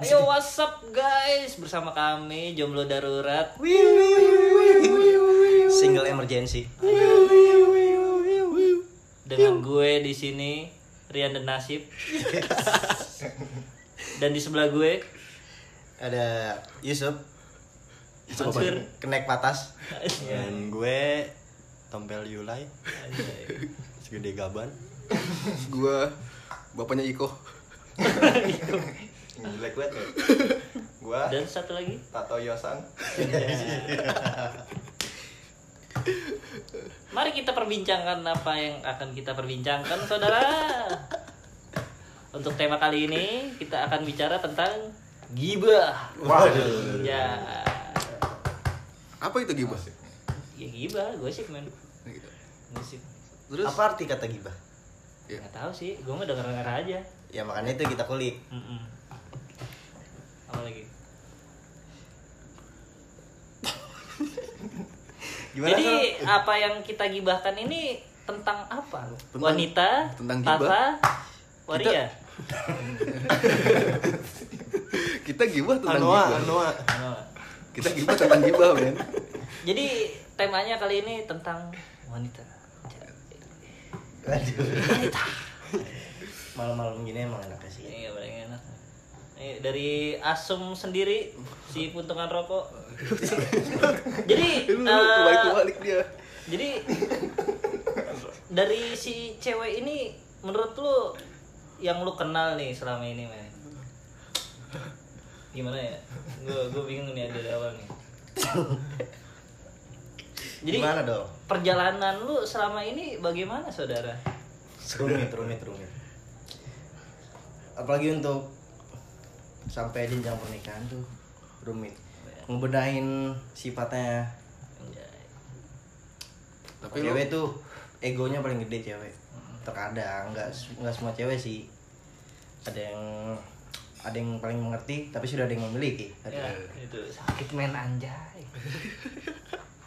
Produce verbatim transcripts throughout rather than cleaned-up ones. Ayo what's up guys, bersama kami Jomblo Darurat. Wih, wih, wih, wih, wih. Single emergency. Wih, wih, wih, wih, wih. Dengan gue di sini Rian dan Nasib. Yes. Dan di sebelah gue ada Yusuf Kenek patas. Dan gue Tompel Yulai. Segede gaban. Gue bapaknya Iko. Lek-lek gue tuh. Gua dan satu lagi Tato Yosang. Yeah. Mari kita perbincangkan apa yang akan kita perbincangkan, saudara. Untuk tema kali ini kita akan bicara tentang gibah. Waduh. Ya. Apa itu gibah? Ya gibah, gosip men. Gosip. Terus apa arti kata gibah? Ya. Nggak tahu sih, gue mah denger-denger aja. Ya makanya itu kita kulik. Mm-mm. Apa lagi? Jadi so? Apa yang kita gibahkan ini tentang apa? Tentang, wanita, tentang tata, waria. Kita, kita gibah tentang Anoa, gibah. Anoa. Anoa. Kita gibah tentang gibah, men. Jadi temanya kali ini tentang wanita. Wanita. Malam-malam gini emang enak sih. Iya, paling enak. Dari Asum sendiri, si puntungan rokok. Jadi lu, uh, dia. Jadi dari si cewek ini, menurut lu yang lu kenal nih selama ini, men, gimana ya? Gue gue bingung nih dari awal nih. Jadi gimana dong? Perjalanan lu selama ini bagaimana, saudara? Rumit, rumit, rumit. Apalagi untuk sampai jenjang pernikahan tuh rumit, ngebedain sifatnya. Tapi cewek lo... tuh egonya paling gede cewek. Terkadang nggak nggak semua cewek sih. Ada yang ada yang paling mengerti, tapi sudah ada yang memiliki. Ada ya, itu sakit men anjay.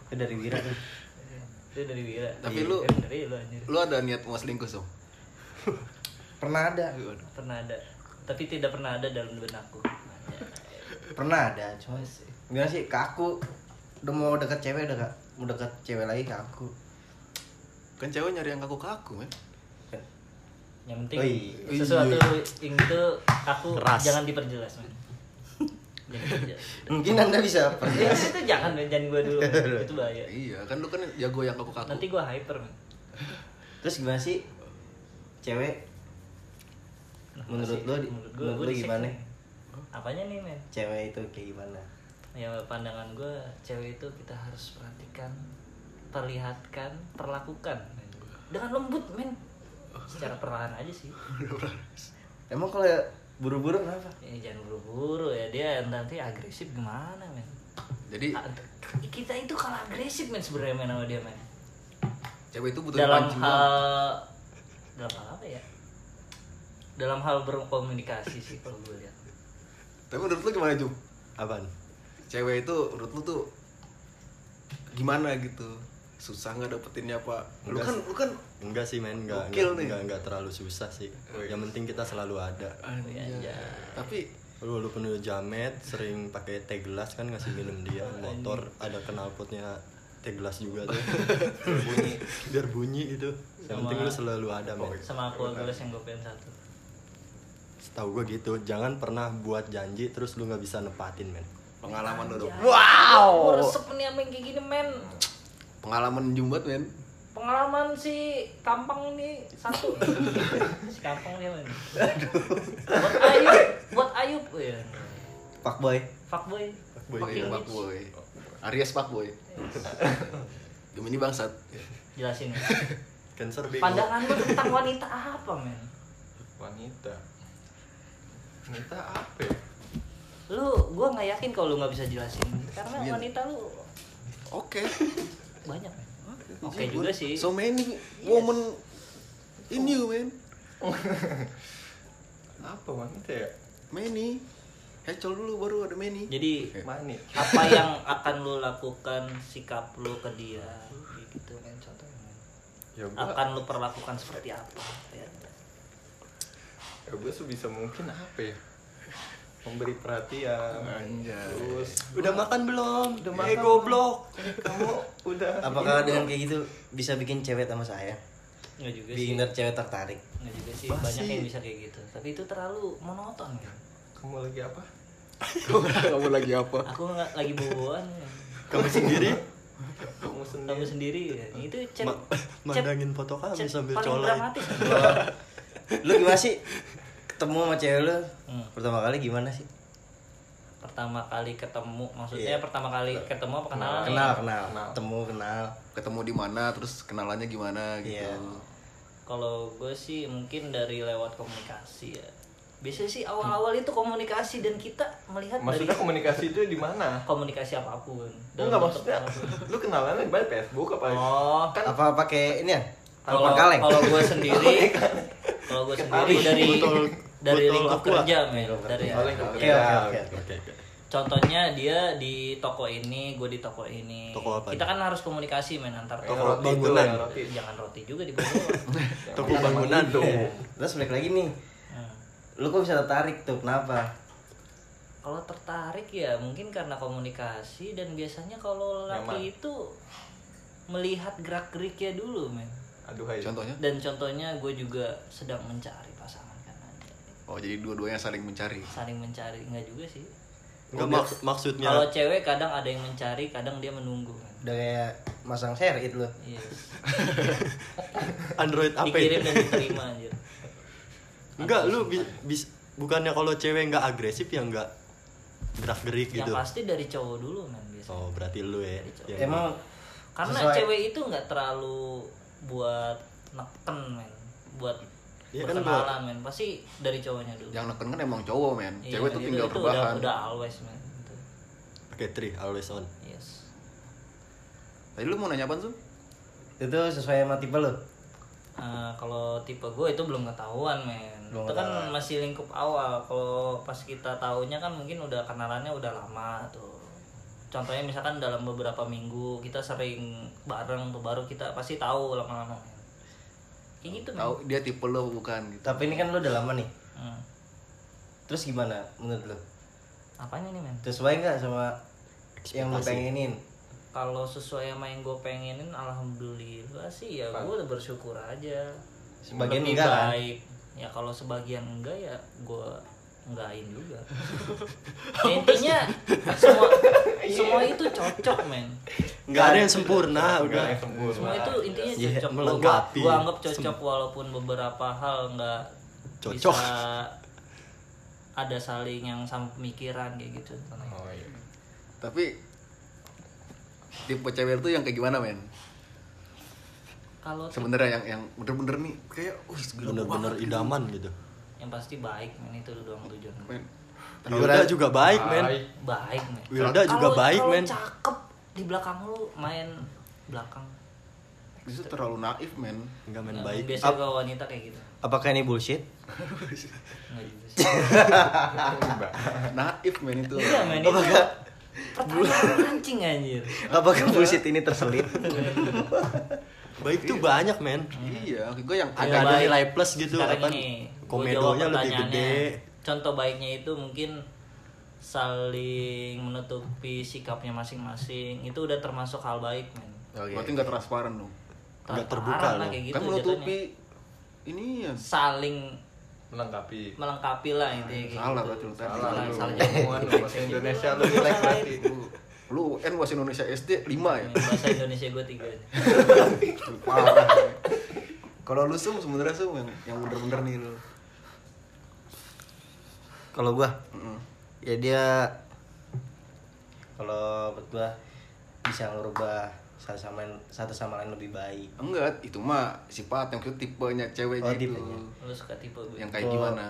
Itu dari Wira tuh. Itu dari Wira. Tapi iya, lu dari lu, lu ada niat mau selingkuh dong? Pernah ada. Pernah ada. Tapi tidak pernah ada dalam benakku. Pernah ada, cuma sih. Gimana sih, ke aku udah mau deket cewek, udah gak mau deket cewek lagi ke aku. Kan cewek nyari yang kaku-kaku, men. Yang penting oi, sesuatu yang itu kaku jangan diperjelas, men. Jangan diperjelas. Mungkin Anda bisa perjelas. Itu jangan, men, jangan gua dulu. Men. Itu bahaya. Iya, kan lu kan jago yang kaku-kaku. Nanti gua hyper, men. Terus gimana sih cewek? Menurut lo, menurut gue, menurut gue gimana? Apanya nih, men? Cewek itu kayak gimana? Ya pandangan gue, cewek itu kita harus perhatikan, perlihatkan, perlakukan dengan lembut, men. Secara perlahan aja sih. Emang kalau ya, buru-buru kenapa? Ya, jangan buru-buru ya, dia nanti agresif gimana, men? Jadi kita itu kalau agresif, men, sebenarnya men sama dia, men. Cewek itu butuh dalam hal, banget. Dalam hal apa ya? Dalam hal berkomunikasi sih kalau gue lihat. Tapi menurut lu gimana, Jum? Apaan? Cewek itu menurut lu tuh gimana gitu? Susah nggak dapetinnya, Pak? Lu kan, lu kan enggak sih, men, enggak enggak, enggak enggak terlalu susah sih. Yang penting kita selalu ada. Iya. Tapi lu lu penuh jamet, sering pakai teh gelas kan ngasih minum dia, motor ada knalpotnya teh gelas juga tuh. Bunyi, biar bunyi gitu. Yang penting lu selalu ada, men. Sama aku gelas yang gue pengen satu. Tahu gue gitu, jangan pernah buat janji terus lu nggak bisa nepatin, men. Pengalaman lu dong. Wow. Gue resep nih sama yang kayak gini, men. Pengalaman jumbat, men. Pengalaman si Kampang nih satu. Si Kampang nih, men. Buat Ayub, buat Ayub, ya. Fuckboy. Fuckboy. Fuckboy. Aries fuckboy. Gemini bangsat. Jelasin. Cancer bego. Pandangan lu tentang wanita apa, men? Wanita. Wanita apa? Lu, gua nggak yakin kalau lu nggak bisa jelasin, karena wanita lu oke, okay. Banyak, man. Oke okay juga sih. So many women yes. In you, man. Apa wanita ya? Many. Hecol dulu baru ada many. Jadi okay. Apa yang akan lu lakukan sikap lu ke dia, gitu, man, contohnya, man. Ya, gua... akan lu perlakukan seperti apa? Ya. Ya gue sebisa mungkin apa ya? memberi perhatian. Anjay. Terus udah makan belum? Udah makan. Eh goblok. Kamu udah. Apakah dengan kayak gitu bisa bikin cewek sama saya? Enggak juga sih. Bikin cewek tertarik. Enggak juga sih. Masih. Banyak yang bisa kayak gitu. Tapi itu terlalu monoton kan. Kamu lagi apa? Kamu lagi apa? Aku enggak lagi boboan. Kamu sendiri? Kamu sendiri. Kamu sendiri. Itu chat. Ma- mandangin foto kamu sambil colek. Dramatis. Lu gimana sih? Ketemu sama cewek lu hmm. pertama kali gimana sih? Pertama kali ketemu maksudnya yeah. pertama kali ketemu apa kenalan? Kenal, ya? kenal, kenal. Ketemu, kenal. Ketemu di mana? Terus kenalannya gimana gitu. Yeah. Kalau gue sih mungkin dari lewat komunikasi ya. Biasanya sih awal-awal itu komunikasi dan kita melihat maksudnya dari... komunikasi itu di mana? Komunikasi apapun. Dan enggak maksudnya apapun. Lu kenalannya di Facebook apa? Oh, kan apa pakai ini ya? Kalau kalau gue sendiri kalau gue sendiri dari botol, dari botol lingkup kerja men dari oh, lingkup kerja. Ya. Oke, oke, oke, oke. Contohnya dia di toko ini, gue di toko ini. Toko apa? Kita kan harus komunikasi men antar toko. Roti bangunan. Jangan roti juga di bawah. Toko bangunan tuh. Terus balik lagi nih. Lu kok bisa tertarik tuh, kenapa? Kalau tertarik ya mungkin karena komunikasi dan biasanya kalau laki itu melihat gerak-geriknya dulu men. Aduh, hai. Contohnya? Dan contohnya gue juga sedang mencari pasangan kan. Oh, jadi dua-duanya saling mencari. Saling mencari, enggak juga sih. Enggak mak maksudnya. Kalau cewek kadang ada yang mencari, kadang dia menunggu kan. Udah kayak masang share it lo. Yes. Android apa? Dikirim dan diterima anjir. Enggak, lu bi- bis- bukannya kalau cewek enggak agresif ya enggak gerak-gerik gitu. Ya pasti dari cowok dulu kan biasanya. Oh, berarti lu ya. Ya emang karena sesuai... cewek itu enggak terlalu buat neken men, buat ya, berkenalan kan men, pasti dari cowoknya dulu. Yang neken kan emang cowok men, iya, cewek tuh itu, tinggal itu perubahan. Udah, udah always men. Oke, okay, three always on. Yes. Tadi lu mau nanya apa tuh? Itu sesuai sama tipe lu? Uh, kalau tipe gue itu belum ketahuan men. Belum itu ketahuan. Kan masih lingkup awal. Kalau pas kita tahunya kan mungkin udah kenalannya udah lama tuh. Contohnya misalkan dalam beberapa minggu kita sering bareng tuh baru kita pasti tahu lama-lama. Kayak gitu men. Tahu dia tipe lo bukan gitu. Tapi ini kan lo udah lama nih. Hmm. Terus gimana menurut lo? Apanya nih men? Sesuai enggak sama ekspektasi yang lo pengenin? Kalau sesuai sama yang gue pengenin alhamdulillah sih ya gue udah bersyukur aja. Sebagian lebih enggak baik. Kan? Ya kalau sebagian enggak ya gue enggakin juga. Nah, intinya semua semua itu cocok men. Nggak ada yang sempurna udah. Semua itu intinya cocok. Yeah, melengkapi. Gua, gua anggap cocok walaupun beberapa hal nggak bisa ada saling yang sama pemikiran kayak gitu. Oh, iya. Tapi tipe cewek itu yang kayak gimana men? Kalau sebenarnya yang yang bener-bener nih kayak uh bener-bener idaman gitu. Yang pasti baik men, itu doang tujuan men. Wira juga baik men. Baik men. Wira juga baik men. Kalau cakep di belakang lu main belakang. Itu terlalu naif men. Enggak main nah, baik. Biasa kalau wanita kayak gitu. Apakah ini bullshit? Enggak juga sih. Naif men itu. Iya men. Apakah pertanyaan mancing anjir. Apakah bullshit ini terselip? Baik tuh banyak men. Iya, gue yang agak ada nilai plus gitu apa komedonya lebih gede. Contoh baiknya itu mungkin saling menutupi sikapnya masing-masing. Itu udah termasuk hal baik men. Okay. Berarti enggak transparan dong. Enggak terbuka lah kayak gitu. Kan menutupi ini ya saling melengkapi. Melengkapi lah intinya gitu. Salah berarti lu tadi. Salah jamuan bahasa Indonesia lu jelek berarti. Lu N bahasa Indonesia S D lima ya. Bahasa Indonesia gua tiga. Parah. Kalau lu sum sebenarnya sum yang bener-bener nih lu. Kalau gua, mm-hmm. ya dia kalau buat gua bisa ngerubah satu sama lain, satu sama lain lebih baik. Enggak, itu mah sifat yang itu tipenya cewek oh, gitu. Tipenya. Lu suka tipe gue. Yang kayak kalo gimana?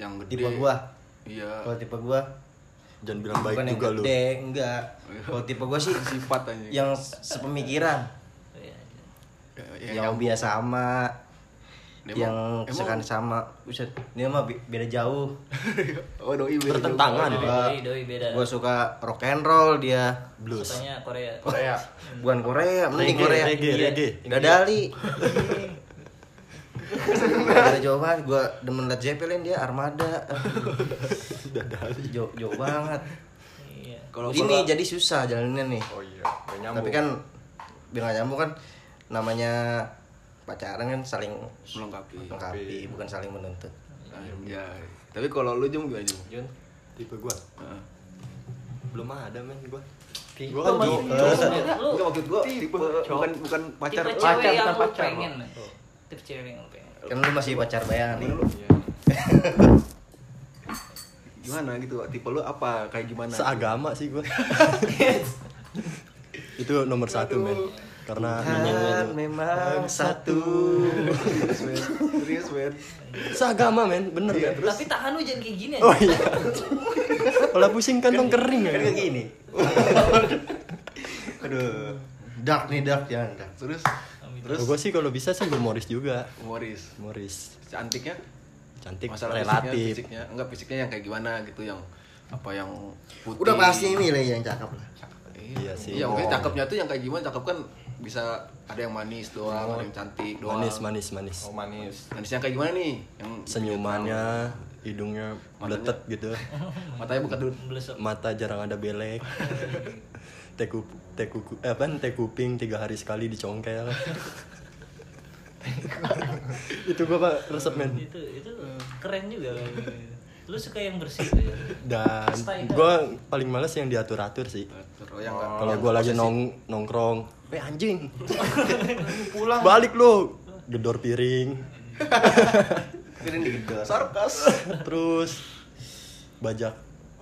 Yang gede. Tipe gua. Iya. Kalau tipe gua jangan bilang baik juga lu. Gede, enggak. Kalau tipe gua sih sifat aja. Yang sepemikiran. ya, ya, yang, yang biasa sama. Dia yang sekarang sama, buset, ini mah beda jauh. Oh doi beda bertentangan. Doi, doi beda. Gua suka rock and roll, dia blues. Sukanya Korea. Korea. Bukan Korea, mending Korea. Reggae, reggae. Dadali. Dari jauh banget, gue demen Led Zeppelin, dia Armada. Jauh, jauh banget. Iya. Kalau ini jadi susah jalannya nih. Oh iya. Tapi kan biar gak nyambung kan, namanya pacaran kan saling melengkapi, melengkapi bukan saling menuntut. Ya. Tapi kalau lu Jung gimana Jung? Jun? Tipe gue. Uh. Belum ada men gue. Gue kan Jung. Enggak maksud gue tipe bukan bukan pacar pacar bukan pacar. Tipe cewek yang lu pengen. Kan lu masih pacar bayangan nih. Gimana gitu? Tipe lu apa? Kayak gimana? Seagama sih gue. Itu nomor satu men. Karena kan memang satu. Serius men. Seagama men, bener kan? Tapi tahan hujan kayak gini aja. Oh iya. Kalau pusing kantong kering kan kayak gini. Aduh. Dark nih dark jangan dark. Terus terus gue sih kalau bisa sih humoris juga. Humoris. Humoris. Cantiknya? Cantik relatif. Fisiknya enggak fisiknya yang kayak gimana gitu yang apa yang putih. Udah pasti ini lah yang cakep lah. Iya sih. Iya, mungkin cakepnya tuh yang kayak gimana? Cakep kan bisa ada yang manis doang, oh. Ada yang cantik doang. Manis, manis, manis. Oh, manis. Manisnya kayak gimana nih? Yang senyumannya, hidungnya meletet gitu. Matanya bukan mata jarang ada belek. Teh kuping, teh kuping, eh, apaan? Teh kuping tiga hari sekali dicongkel. Itu gua pak resep men. Itu itu keren juga kan. Lu suka yang bersih gitu ya? Dan gue paling males yang diatur-atur sih. Oh, kalau gue lagi nong nongkrong, eh anjing, pulang balik lu, gedor piring, piring digedor, sarkas, terus bajak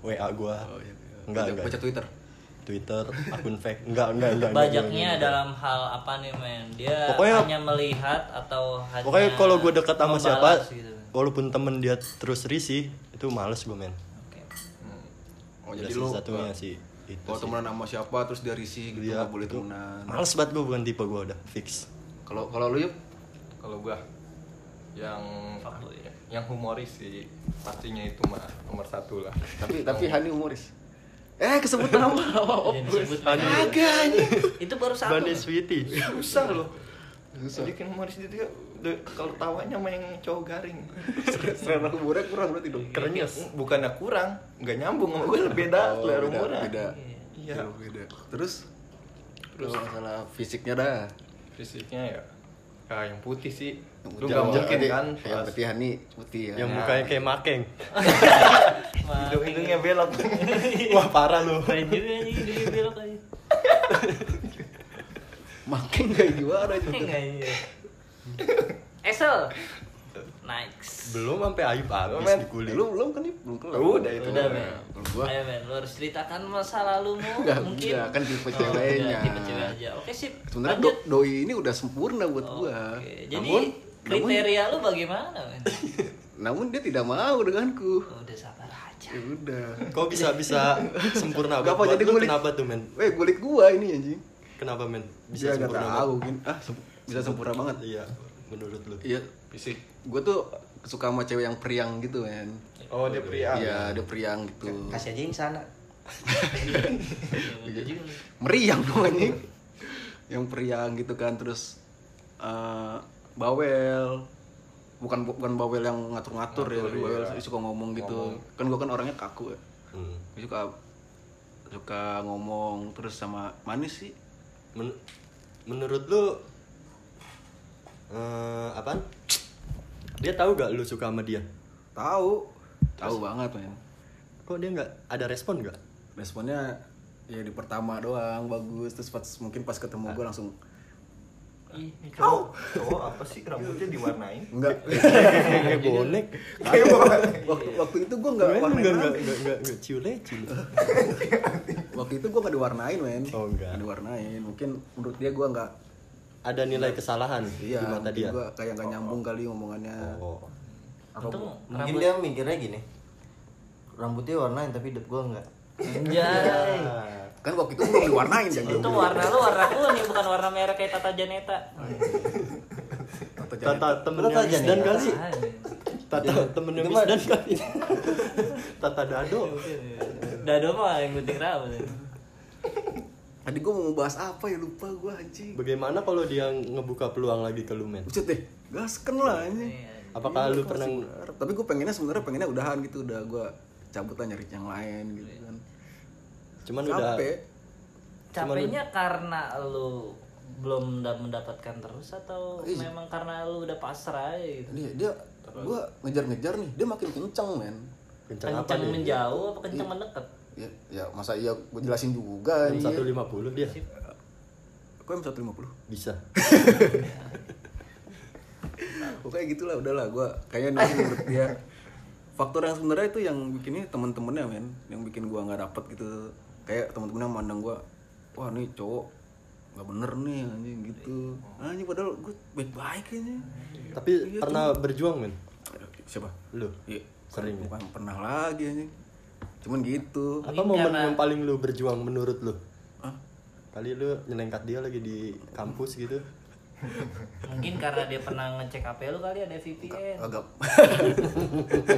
W A gue, enggak enggak, baca Twitter. Twitter, akun fake, enggak, enggak, enggak. Bajaknya enggak, dalam enggak. Hal apa nih men? Dia pokoknya, hanya melihat atau hanya pokoknya kalau gue dekat sama siapa, gitu. Walaupun temen dia terus risih, itu males gue men. Oke. Okay. Hmm. Oh jadi lo satunya sih. Kalau temenan sama siapa terus dia risih gitu, nggak boleh temenan. Males banget gue, bukan tipe gue udah fix. Kalau kalau lu yuk? Kalau gue yang ya. Yang humoris sih pastinya itu mah nomor satu lah. Tapi tapi Hani humoris. Eh kesebut nama apa? Agak ini. Itu baru satu. Bani Sweety. Susah loh. Susah. Jadi kan humoris itu kalau tawanya main cowok garing. Selera humornya kurang berarti dong. Kerenyes. Bukannya kurang, enggak nyambung sama gue, beda selera humornya. Beda. Iya, beda. Terus terus masalah fisiknya dah. Fisiknya ya. Ah yang putih sih. Lu gak mungkin kan yang putih Hani putih ya. Yang mukanya kayak Makeng. Hidung-hidungnya belok. Wah parah lu. Hidungnya belok aja. Makeng kayak gimana itu? Esel. Nikes. Belum sampai Ayub habis di kulit. Belum belum kan nih belum kelar. Udah itu udah. Ayo men, lu harus ceritakan masa lalumu mungkin. Iya kan tipe ceweknya. Tipe cewek aja. Oke sip. Sebenarnya doi ini udah sempurna buat gua. Jadi kriteria namun, lu bagaimana men? Namun dia tidak mau denganku. Udah sabar aja. Ya udah. Kok bisa bisa sempurna banget? Kenapa jadi gulik? Kenapa tuh men? Weh gulik gua ini anjing. Kenapa men? Bisa dia sempurna banget. Mungkin ah se bisa sempurna, sempurna banget. Iya. Menurut lu. Iya, fisik. Gua tuh suka sama cewek yang priang gitu men. Oh, dia priang. Iya, dia priang gitu. Kasih aja sana. Meriang dong anjing. Yang priang gitu kan terus uh, bawel, bukan bukan bawel yang ngatur-ngatur ya, iya. Bawel suka ngomong gitu. Ngomong. Kan gue kan orangnya kaku ya, hmm. suka suka ngomong terus sama manis sih. Men, menurut lu, uh, apaan? Dia tahu gak lu suka sama dia? Tahu, tahu banget men. Kok dia nggak ada respon gak? Responnya ya di pertama doang bagus, terus pas, mungkin pas ketemu gue langsung. Ih, cowok, cowok apa sih rambutnya diwarnain? Enggak. Kayak bonek. Kayak waktu waktu itu gua enggak warnain. Enggak enggak enggak enggak ciule, ciule. Waktu itu gua enggak diwarnain, men. Oh, enggak. Enggak diwarnain. Mungkin menurut dia gua enggak ada nilai kesalahan iya, di mata dia. Iya, gua kayak enggak nyambung kali omongannya. Oh. Mungkin dia mikirnya gini. Rambutnya warnain tapi hidup gua enggak. Anjay. Kan waktu itu belum diwarnain ya. Itu warna lu warna kuning bukan warna merah kayak Tata Janeta. Tata Janeta temennya Misdan kali. Tata temennya Misdan kali. Tata Dado. Dado mah yang gunting rambut. Tadi gue mau bahas apa ya, lupa gue anjing. Bagaimana kalau dia ngebuka peluang lagi ke lu, men? Ucet deh, gasken lah anjing. Apakah iya, lu pernah sebenernya. Tapi gue pengennya sebenarnya pengennya udahan gitu, udah gue cabut lah nyari yang lain gitu kan. Cuman capek. Udah capeknya cuman... karena lu belum mendapatkan terus atau Ih. memang karena lu udah pasrah gitu. Dia, dia gue ngejar-ngejar nih, dia makin kenceng, men. Kenceng, kenceng apa menjauh dia? Apa kenceng mendekat? Ya, ya masa iya gue jelasin juga. M seratus lima puluh dia. Kok M seratus lima puluh? Bisa. Pokoknya gitulah, udahlah gue kayaknya nunggu menurut dia. Faktor yang sebenarnya itu yang bikinnya teman-temannya, men, yang bikin gue nggak dapet gitu. Kayak teman-temannya mandang gue, wah nih cowok nggak bener nih anjing gitu. Anjing padahal gue baik-baik kayaknya. Tapi iya, pernah tuh berjuang, men? Siapa? Lu? Iya. Sering. Bukan ya? Pernah lagi anjing. Cuman gitu. Apa momen karena... yang paling lu berjuang menurut lu? Hah? Kali lu nyelengkat dia lagi di kampus gitu. Mungkin karena dia pernah ngecek H P lu kali, ada V P N. Agak.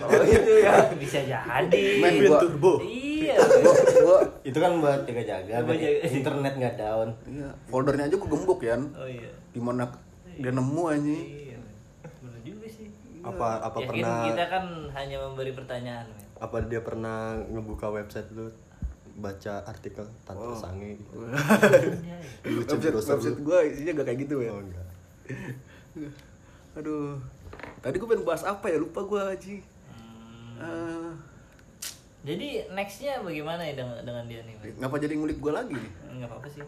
Oh gitu ya. Bisa jadi. Main gua... turbo. Iya. Gua, gua... itu kan buat jaga-jaga. Internet enggak down. Iya. Foldernya aja gua gembok, Yan. Oh iya. Gimana dia nemu anjing? Iya. Benar juga sih. Apa apa yakin pernah kita kan hanya memberi pertanyaan. Men. Apa dia pernah ngebuka website lu, baca artikel Tato Sange gitu? Website, website gue isinya gak kayak gitu ya. Oh, enggak. Aduh, tadi gue pengen bahas apa ya, lupa gue aja. Hmm. Uh, jadi nextnya bagaimana ya dengan, dengan dia nih? Mas? Ngapa jadi ngulik gue lagi nih? Nggak apa-apa sih.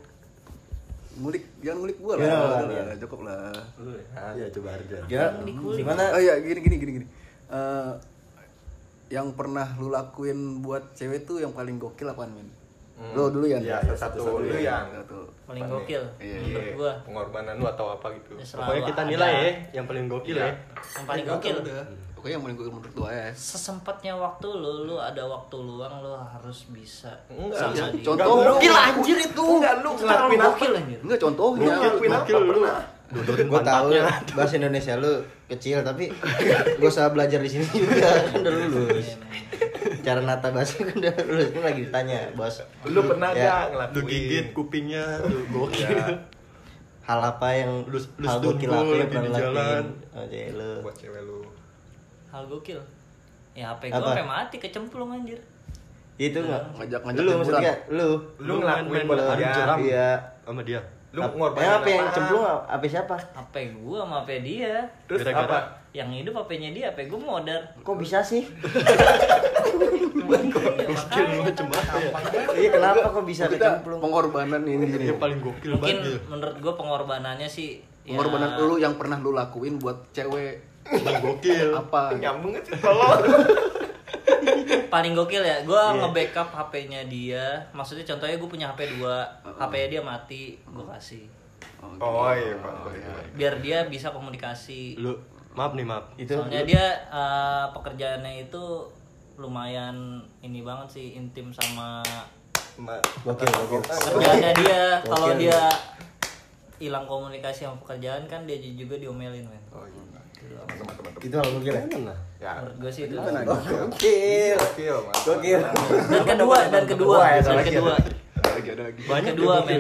Ngulik, jangan ngulik gue lah. Ya, lah, lah, lah, cukup lah. Lu ya, ya coba aja. Ya, gimana? Oh ya, gini gini gini gini. Uh, Yang pernah lu lakuin buat cewek tuh yang paling gokil apaan, men? Hmm. Lu dulu, Yan? Ya, satu, satu dulu, Yan. Paling gokil? Iya, menurut iya. gua. Pengorbanan lu atau apa gitu. Ya, pokoknya kita nilai ada. Ya, yang paling gokil ya. ya. Yang paling ya, gokil? Udah. Pokoknya yang paling gokil menurut lu ya. Sesempatnya waktu lu, lu ada waktu luang, lu harus bisa. Enggak, ya. Contoh gokil anjir itu. Enggak, lu ngelakuin gokil anjir. Enggak, contohnya. Ngelakuin apa pernah? Dudurin pantatnya. Bahasa Indonesia lu kecil, tapi gak usah belajar di sini juga, kan udah lulus. Cara nata bahasa kan udah lulus, ini lagi ditanya, bos. Lu pernah ya, gak ngelakuin? Lu gigit kupingnya, lu gokil. Ya. Hal apa yang lu, lu hal gokil apa yang pernah ngelakuin? Oh, jadi lu. Buat cewek lu. Hal gokil? Ya H P gua sampe mati, kecemplung anjir. Itu gak? Ngajak-ngajak lu maksudnya, lu. Lu ngelakuin buat harum sama dia. Lu ngorbanin apa? Apa yang cemplung? H P siapa? H P gua sama H P dia. Terus apa? Yang hidup H P-nya dia, H P gua modern. Kok bisa sih? Gokil banget cemplung. Iya, kenapa kok bisa kecemplung? Pengorbanan ini ini paling gokil banget. Mungkin menurut gua pengorbanannya sih pengorbanan ya... lu yang pernah lu lakuin buat cewek. Gokil. Apa? Nyambung aja tolong. Paling gokil ya, gue yeah. nge-backup H P-nya dia. Maksudnya contohnya gue punya H P dua, uh-uh. H P-nya dia mati, gue kasih. Oh, oh iya, oh, iya. Biar dia bisa komunikasi. Lu, maaf nih maaf. Itu, soalnya lu. Dia uh, pekerjaannya itu lumayan ini banget sih, intim sama. Gokil, gokil. Pekerjaannya dia, kalau dia hilang komunikasi sama pekerjaan kan dia juga diomelin, men. Oh iya. Itu hal gokil ya? Ya. Menurut gue sih itu hal gokil. Gokil. Dan kedua, dan kedua, dan kedua. Banyak kedua, men.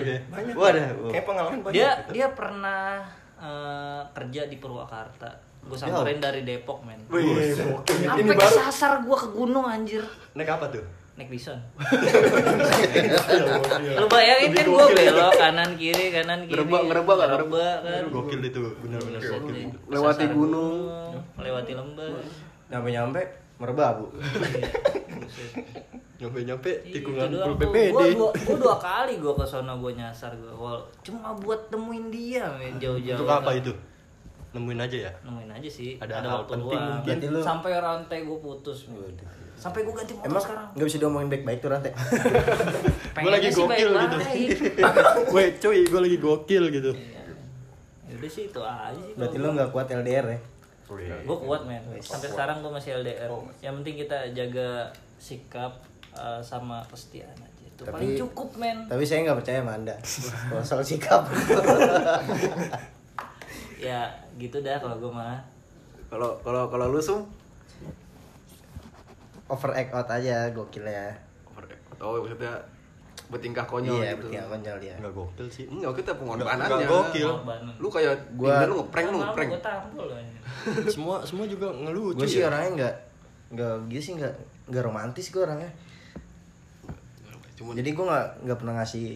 Waduh. Kayak pengalaman banyak. Dia dia pernah uh, kerja di Purwakarta. Gue samperin dari Depok, men. Wih, sampai kesasar gue ke gunung anjir. Naik apa tuh? Naik bison. Lu bayangin kan gue belok kanan kiri kanan kiri. Ngerebak ngerebak ngerebak kan. Gokil itu, benar-benar gokil. Lewati gunung, lewati lembah. Nyampe-nyampe merebak, Bu. Nyampe-nyampe tikungan full B P D. Gue dua kali gue ke sono, gue nyasar gue. Cuma buat temuin dia, men, jauh-jauh. Itu apa itu? Nemuin aja ya? Nemuin aja sih. Ada, ada hal penting mungkin. Sampai rantai gue putus. Sampai gue ganti motor. Emang sekarang gak bisa diomongin baik-baik tuh rantai. Gue lagi gokil gitu. Woi cuy, gue lagi gokil gitu. Yaudah sih itu aja sih. Berarti lo gak kuat L D R ya? Gue kuat, men. Sampai sekarang gue masih L D R. Yang penting kita jaga sikap uh, sama kesetiaan aja. Tapi, paling cukup, men. Tapi saya gak percaya sama Anda kalau soal sikap. Ya gitu dah kalau gue mah. Kalau kalau kalau lu Sum overact out aja gokil ya. Overact out. Oh maksudnya bertingkah konyol iya, gitu. Iya, bertingkah konyol dia. Enggak gokil sih. Enggak, kita pengorbanannya. Enggak gokil. Lu kayak gua lu ngeprank lu ngeprank. Semua semua juga ngelucu. Gua sih orangnya enggak enggak gitu sih enggak enggak romantis gua orangnya. Cuman, jadi gua enggak enggak pernah ngasih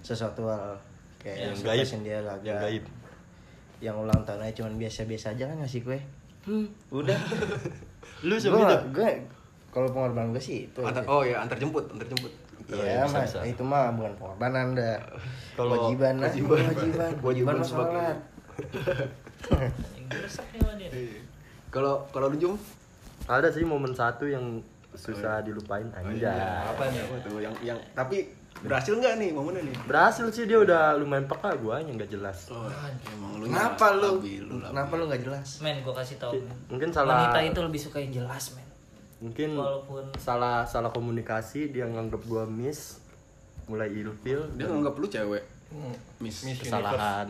sesuatu hal kayak yang gaib dia lah, yang gaib. Yang ulang tahun aja cuman biasa-biasa aja kan ngasih kue. Hmm, udah. Lu sebenarnya gua kalau pengorbanan gua sih itu. Antar, oh ya, antar jemput, antar jemput. Iya, mas, itu mah bukan pengorbanan dah. Kalau wajiban, wajiban, wajiban, wajiban masalah. Kalau kalau lu ada sih momen satu yang susah dilupain aja. Apa nih? Yang yang tapi berhasil nggak nih momennya nih? Berhasil sih, dia udah lumayan peka gua yang nggak jelas. Oh, emang lu kenapa lu? Kenapa lu nggak jelas? Men, gua kasih tau. Mungkin salah. Wanita itu lebih suka yang jelas, men. Mungkin walaupun salah salah komunikasi, dia nganggap gua miss, mulai ilfil. Dia nganggap lu cewek. Hmm. Miss, miss kesalahan.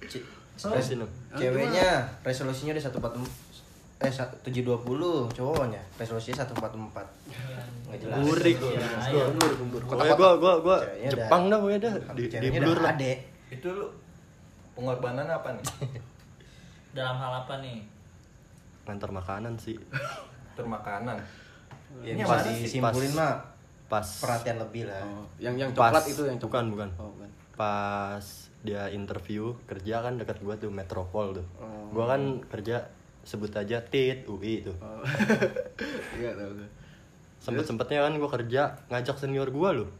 C- oh. Resolusi. Ceweknya resolusinya udah seratus empat puluh eh tujuh ratus dua puluh, cowoknya resolusinya seratus empat puluh empat. Enggak jelas. Burik. Blur, blur. Gua gua gua Jepang dah gua dah. Di, di blur lah. Itu lu pengorbanan apa nih? Dalam hal apa nih? Ngantar makanan sih. Termakanan. Ya, ini pas disimpulin mah pas perhatian lebih lah. Oh, yang yang coklat pas, itu yang coklat. Bukan, bukan. Oh, bukan. Pas dia interview kerja kan dekat gua tuh Metropol tuh. Oh. Gua kan kerja sebut aja T I T U I tuh. Iya tahu gua. Sempet-sempetnya kan gua kerja ngajak senior gua loh.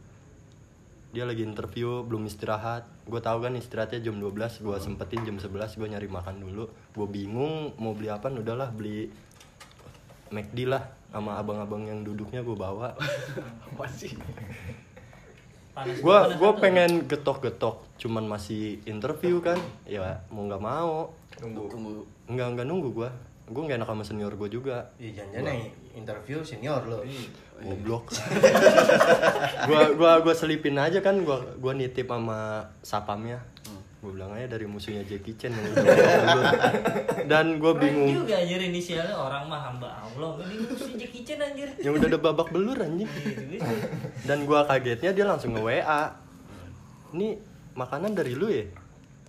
Dia lagi interview belum istirahat. Gua tahu kan istirahatnya jam dua belas, gua oh. sempetin jam sebelas gua nyari makan dulu. Gua bingung mau beli apa, udahlah beli McD lah, sama abang-abang yang duduknya gue bawa. Apa sih? Gue gue pengen getok-getok, cuman masih interview kan, ya mau nggak mau. Nunggu. Nunggu. Nggak nggak nunggu gue, gue nggak enak sama senior gue juga. Iya jangan-jangan yang interview senior lo. Goblok. Gue gue gue selipin aja kan, gue gue nitip sama sapamnya. Gue bilang aja dari musuhnya Jackie Chan yang dan gue bingung juga anjir inisialnya, orang mah hamba Allah ini musuh Jackie Chan anjir yang udah ada babak belur anjir. Dan gue kagetnya dia langsung nge-W A, ini makanan dari lu ya?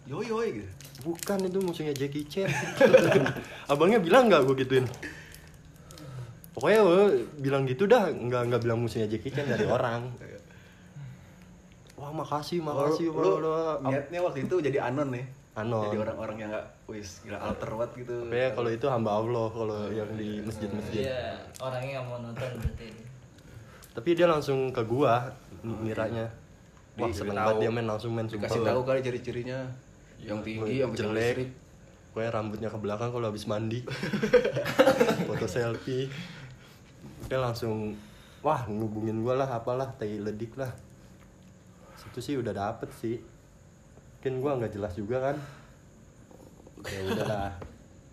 Yoi yoi gitu. Bukan, itu musuhnya Jackie Chan. Abangnya bilang gak gue gituin? Pokoknya gue bilang gitu dah, nggak nggak bilang musuhnya Jackie Chan dari orang. Wah makasih, makasih. Lu, lu, niatnya waktu itu jadi anon nih. Anon. Jadi orang-orang yang gak, wis, gila alter what gitu. Tapi ya kalau itu hamba Allah, kalau yang di masjid-masjid. Iya, orangnya yang mau nonton berarti. Tapi dia langsung ke gua, miranya. Wah seneng banget dia main, langsung main sumpah. Kasih tahu kali ciri-cirinya. Yang tinggi, yang jelek. Pokoknya rambutnya ke belakang kalau habis mandi. Foto selfie. Dia langsung, wah ngubungin gua lah, apalah, tai ledik lah. Itu sih udah dapet sih, mungkin gue nggak jelas juga kan, ya udahlah.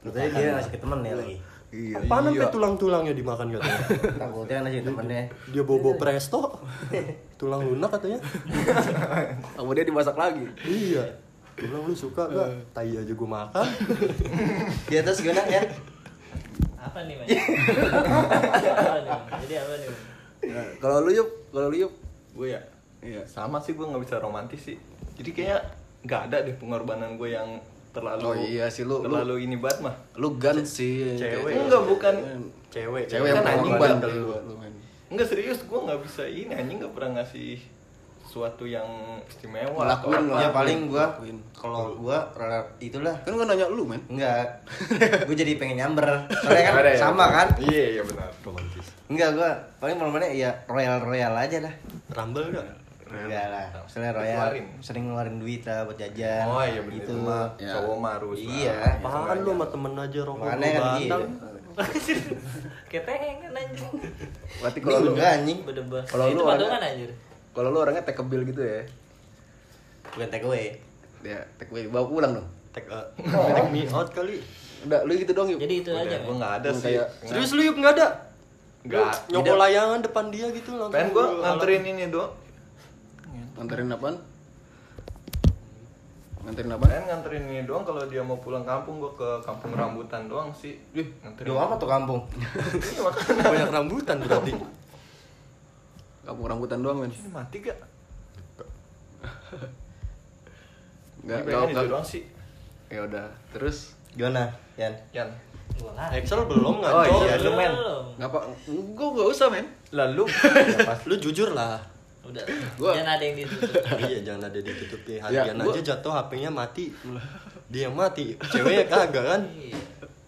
Ternyata dia ngasih ke temen ya lagi. Iya. Apa namanya tulang-tulangnya dimakan katanya? Takutnya ngasih temennya. Dia bobo presto, tulang lunak katanya. Kemudian dimasak lagi. Iya. Gue bilang lu suka gak? Tai aja gue makan. Di atas gue nak ya. Apa nih mas? Jadi apa nih? Kalau lu yuk, kalau lu yuk, gue ya. Iya, sama sih gue nggak bisa romantis sih. Jadi kayak nggak ada deh pengorbanan gue yang terlalu. Oh iya sih lu. Terlalu lu, ini banget mah. Lu gan sih. Cewek. Enggak bukan. Cewek. Cewek kan anjing bandel lu. Enggak serius, gue nggak bisa ini anjing, nggak pernah ngasih sesuatu yang istimewa. Lakuin lah. Ya paling gue. Kalau gue rada itulah. Kan gue nanya lu men. Enggak. Gue jadi pengen nyamber. Soalnya kan sama kan. Iya iya benar romantis. Enggak gue paling pengorbanannya ya royal royal aja lah. Rambel gak? Enggak lah, misalnya Roya sering ngeluarin duit lah buat jajan. Oh iya bener gitu. Ya. Cowok mah harus. Iya. Apaan lu sama temen aja rokok lu batang. Ketengan anjir. Berarti kalau lu anjing. Kalau lu orangnya anjir. Kalau lu orangnya take a bill gitu ya. Bukan take away. Ya, take away bawa pulang dong. Take out. Take me out kali. Udah, lu gitu dong yuk. Jadi itu aja. Gua enggak ada sih. Serius lu yuk enggak ada? Enggak. Nyokol layangan depan dia gitu langsung. Pengen gua nganterin ini doang. Nganterin apaan? Nganterin apaan? Kan nganterin ini doang, kalau dia mau pulang kampung gua ke Kampung Rambutan doang sih. Ih, nganterin. Doang apa tuh kampung? Banyak rambutan berarti. Kampung Rambutan doang men. Ini mati gak? Gak, gak, gak doang sih. Ya udah, terus gimana, Yan? Yan Excel belum gak? Oh iya, lu men ngapa? Gue gak usah men. Lalu, lu jujur lah. Udah, gua... jangan ada yang ditutup. Iya, jangan ada yang ditutup. Harian ya, gua... aja jatuh H P-nya mati. Dia mati, ceweknya kagak kan.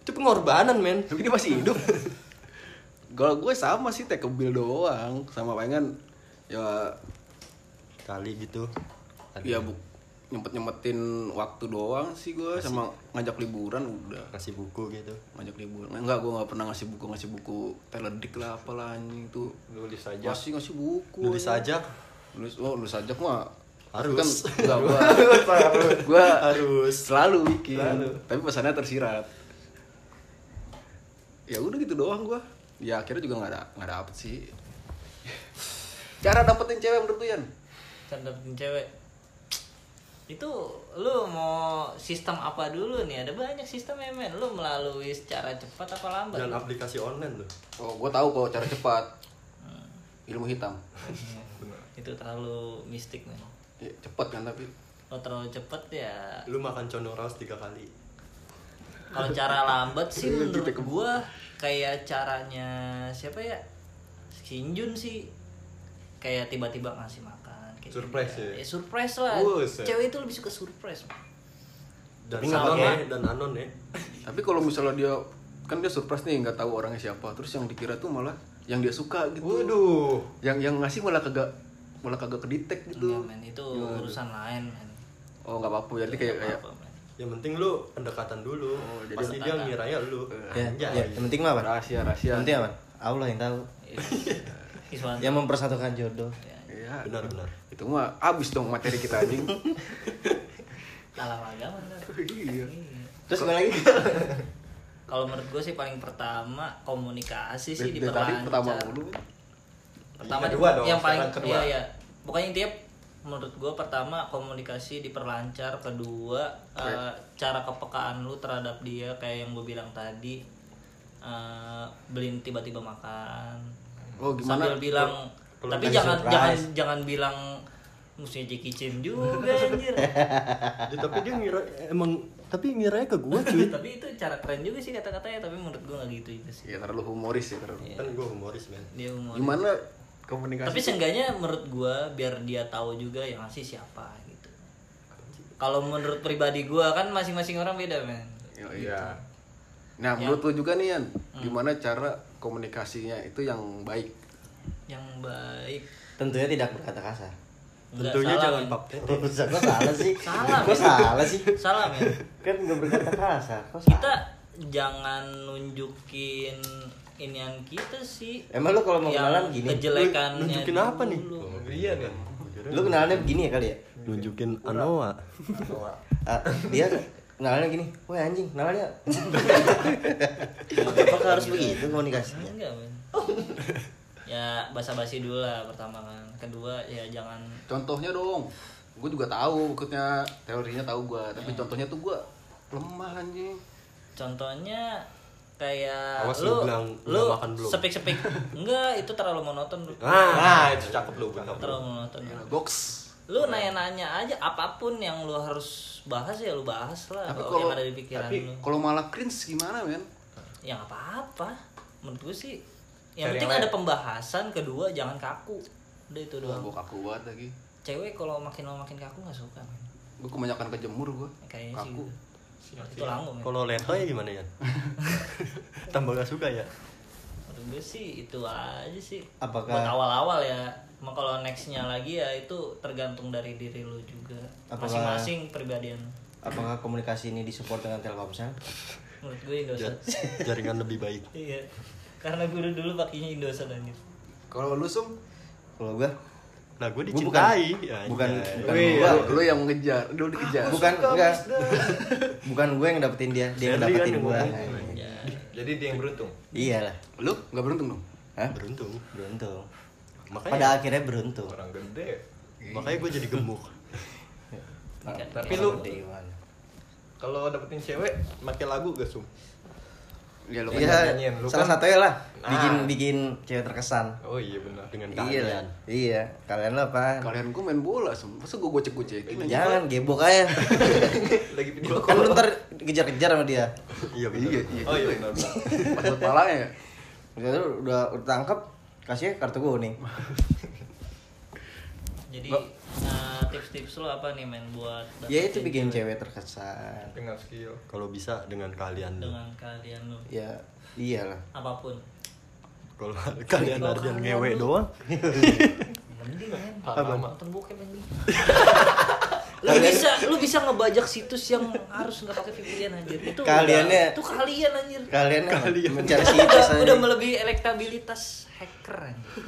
Itu pengorbanan men. Tapi dia masih hidup. Kalau gue sama sih, take a bill doang. Sama pengen ya kali gitu. Iya bu, nyempet-nyempetin waktu doang sih gue. Ngasih... sama ngajak liburan udah. Ngasih buku gitu. Ngajak liburan. Enggak, gue nggak pernah ngasih buku, ngasih buku teledik lah apalah anjing itu. Nulis aja. Masih ngasih buku. Nulis aja. Nulis, oh nulis aja mah harus. Kan enggak gua. Gua harus selalu bikin. Selalu. Tapi pesannya tersirat. Ya udah gitu doang gue. Ya akhirnya juga nggak ada nggak dapet sih. Cara dapetin cewek menurut lu Yan? Cara dapetin cewek itu lu mau sistem apa dulu nih? Ada banyak sistem ya men. Lu melalui secara cepat apa lambat? Dan aplikasi online lu. Oh gue tahu kok cara cepat. Ilmu hitam. Itu terlalu mistik men. Ya, cepat kan tapi. Kalau oh, terlalu cepat ya. Lu makan condong raus tiga kali. Kalau cara lambat sih menurut gue kayak caranya siapa ya? Shinjun sih. Kayak tiba-tiba ngasih makan kayak surprise ya. Ya surprise lah. Oh, cewek itu lebih suka surprise. Dan anon ya, dan anon ya. Tapi kalau misalnya dia kan dia surprise nih, nggak tahu orangnya siapa. Terus yang dikira tuh malah yang dia suka gitu. Waduh. Yang yang ngasih malah kagak malah kagak kedetek gitu. Iya men, itu ya, urusan lain men. Oh, nggak apa-apa. Jadi kayak kayak yang penting lu pendekatan dulu. Oh, jadi pasti dia ngiranya lu. Ya, ya, ya. Yang penting mah apa? Rahasia, rahasia. Yang penting apa? Allah yang tahu. Yang mempersatukan jodoh. Iya, benar benar. Itu mah abis dong materi kita anjing. Salah agama benar. Iya. Terus gimana lagi? Kalau menurut gue sih paling pertama komunikasi sih diperlancar. Pertama dulu. Pertama kedua dong. Yang paling kedua ya. Pokoknya intinya menurut gue pertama komunikasi diperlancar, kedua okay. uh, cara kepekaan lu terhadap dia kayak yang gue bilang tadi, uh, beliin tiba-tiba makan, oh, gimana? Sambil bilang Pel- tapi jangan jangan jangan bilang musuhnya Jackie Chan juga anjir. Ya, tapi dia ngira emang tapi ngiranya ke gue cuy. Tapi itu cara keren juga sih kata-katanya, tapi menurut gue nggak gitu itu sih. Ya terlalu humoris ya terlalu. Ya. Kan gue humoris men. Dia humoris. Gimana? Komunikasi. Tapi seenggaknya menurut gue biar dia tahu juga yang ngasih siapa gitu. Kalau menurut pribadi gue kan masing-masing orang beda men. Iya. Gitu. Nah yang, menurut lu juga nih Yan, hmm. gimana cara komunikasinya itu yang baik? Yang baik. Tentunya tidak berkata kasar. Enggak, tentunya salah, jangan pak. Kok salah sih? Salah. Kok salah sih? Salah men. Kan nggak berkata kasar. Kok salah? Kita jangan nunjukin inian kita sih. Emang lu kalau mau kenalan gini? Kejelekannya nunjukin apa nih? Oh, iya kan. Lu kenalannya begini ya kali ya? Nunjukin Anoa. Anoa. Ah, dia kenalannya gini. Wah anjing, kenalannya. Apakah harus begitu komunikasinya? Enggak, men. Ya basa-basi dulu lah pertama kan. Kedua ya jangan. Contohnya dong. Gue juga tahu maksudnya teorinya tahu gue, tapi yeah. contohnya tuh gue lemah anjing. Contohnya kayak awas lu, bilang, lu makan belum? Sepik-sepik. Enggak, itu terlalu monoton. Ah, itu cakep lu. Terlalu monoton. Ya, box. Lu nanya-nanya aja apapun yang lu harus bahas ya lu bahas lah. Tapi kalau ada di pikiran tapi lu. Kalau malah cringe gimana, men? Ya enggak apa-apa. Menurut gue sih yang penting ada pembahasan, kedua jangan kaku. Udah itu doang. Gua kaku banget lagi. Cewek kalau makin lama makin kaku enggak suka, men. Gua kebanyakan kejemur gua. Kayaknya kaku. Sih. Itu langgeng. Kalau leto ya gimana ya? Tambah gak suka ya? Menurut gue sih itu aja sih. Apakah... buat awal-awal ya. Emang kalau nextnya lagi ya itu tergantung dari diri lu juga. Apakah... masing-masing pribadian. Apakah komunikasi ini disupport dengan Telkomsel? Menurut gue Indosat. Jaringan lebih baik. Iya. Karena guru dulu pakainya Indosat anjir. Kalau lu Sum? Kalau gue? Nah, gue dicintai. Bukan, bukan, bukan Wih, gua, lu yang ngejar, lu dikejar. Bukan, enggak. Bukan gue yang dapetin dia, dia yang dapetin gue. Jadi dia yang beruntung. Iyalah. Lu nggak beruntung dong? Hah? Beruntung, beruntung. Makanya pada akhirnya beruntung. Orang gede. Makanya gue jadi gemuk. Tapi lu kalau dapetin cewek, pakai lagu gak Sum? Ya lu iya, nyanyiin lu salah kan satunya lah nah. bikin bikin cewek terkesan. Oh iya benar, dengan kalian. Iya, kalian lah apa? Kalian gua main bola, masa gua gocek-gocekin. Jangan gebok aja. Lagi video kan lu ntar kejar-kejar sama dia. Iya benar. Iya, iya. Oh iya benar. Pas buat palanya ya. Udah udah ditangkap, kasih kartu kuning. Jadi nah, tips-tips lo apa nih main buat ya itu bikin cewek terkesan dengan skill kalau bisa dengan kalian dengan lo. Kalian lo ya iyalah apapun kalau kalian artian ngewe doang mending apa tembok mending lu bisa lu bisa ngebajak situs yang harus nggak pakai pilihan anjir itu kaliannya tuh kalian anjir kalian mencari situs udah melebihi elektabilitas hacker anjir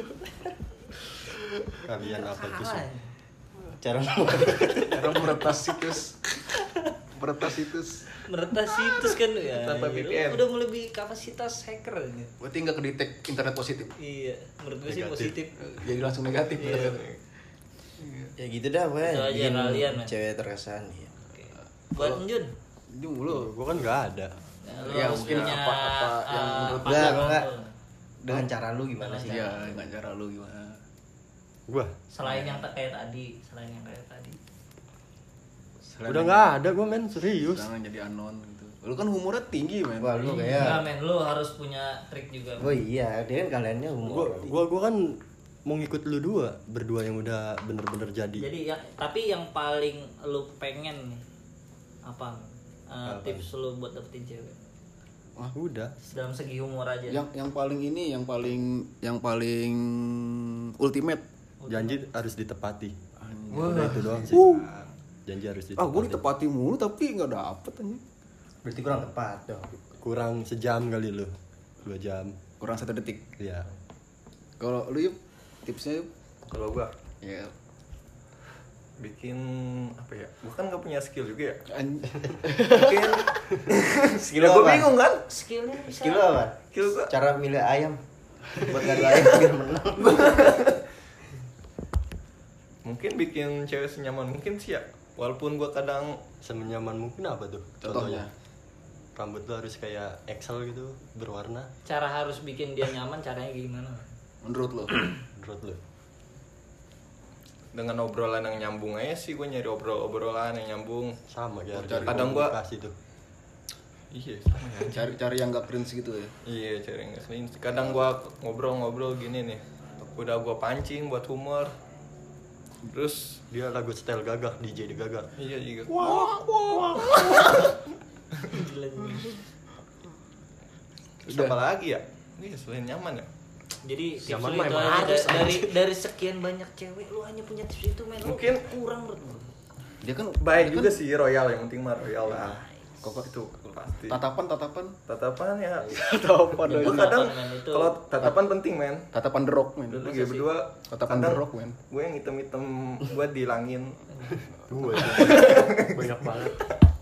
kalian apa itu sih cara cara meretas situs meretas situs meretas situs kan ya tanpa B P M udah melebihi kapasitas hacker ini berarti nggak kedetek internet positif iya menurut gue sih positif jadi langsung negatif iya. Ya gitu dah weh cewek terkesan ya okay. Buat Jun Jun lu gue kan nggak ada ya, ya mungkin apa apa uh, yang menurut gue nggak dengan cara lu gimana sih ya dengan cara lu gimana gua selain yang kayak tadi selain yang kayak tadi selain udah nggak ada gua men serius jangan jadi anon gitu lu kan humornya tinggi men wah lu kayak nggak men lu harus punya trik juga men. Oh iya dia kan kaliannya humor gua, gua gua kan mau ngikut lu dua berdua yang udah bener-bener jadi jadi ya tapi yang paling lu pengen apa, uh, apa tips lu buat dapetin cewek ah udah dalam segi humor aja yang yang paling ini yang paling yang paling ultimate janji harus ditepati. Wah. Udah itu doang sih. Uh. Janji harus ditepati. Ah, gue ditepati mulu tapi nggak dapet aja. Berarti kurang tepat dong. Kurang sejam kali lu. Dua jam. Kurang satu detik. Iya. Kalau lu yuk, tipsnya yuk. Kalau gua, ya bikin apa ya? Gua kan nggak punya skill juga ya. Mungkin skill gua bingung kan? Skillnya bisa. Skill apa? Skill gua. Cara milih ayam. Buat gak ayam biar menang. Mungkin bikin cewek senyaman mungkin sih ya. Walaupun gua kadang senyaman mungkin apa tuh? Contohnya. Rambut lu harus kayak Excel gitu, berwarna. Cara harus bikin dia nyaman caranya gimana? Menurut lu? Menurut lu. Dengan obrolan yang nyambung aja sih gua nyari obrol-obrolan yang nyambung. Sama ya. Kadang gua kasih tuh. Iya, sama ya. Cari-cari yang enggak cringe gitu ya. Iya, cari yang enggak cringe. Kadang gua ngobrol-ngobrol gini nih. Udah gua pancing buat humor. Terus dia lagu style gagah, D J di gagah. Iya, iya. Wah, wah. Terus apa lagi ya? Ini selain nyaman ya. Jadi tips nyaman itu aja dari dari sekian banyak cewek lu hanya punya tips itu men. Mungkin lu kurang menurut gua. Dia kan baik juga kan sih royal yang penting mah royal lah. Kokok itu pasti. Tatapan tatapan tatapan ya. Tatapan doang. Kadang kalau tatapan penting men. Tatapan the rock men. Dulu gue berdua tatapan the rock men. Gue yang hitam-hitam gue di langit. Dua. Banyak banget.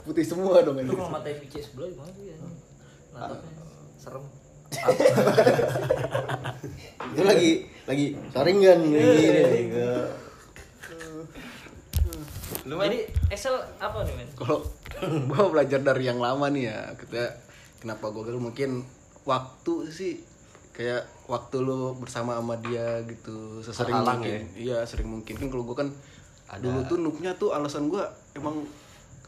Putih semua dong ini. Lu mau matain pice sebelah gimana tuh ya? Natapnya serem. Itu lagi lagi saringan gini. Jadi Excel apa nih men? Kalau gue belajar dari yang lama nih ya, kita kenapa gue gagal mungkin waktu sih kayak waktu lo bersama sama dia gitu sesering Alang mungkin. Iya ya, sering mungkin. Kan kalau gue kan ada. Dulu tuh noobnya tuh alasan gue emang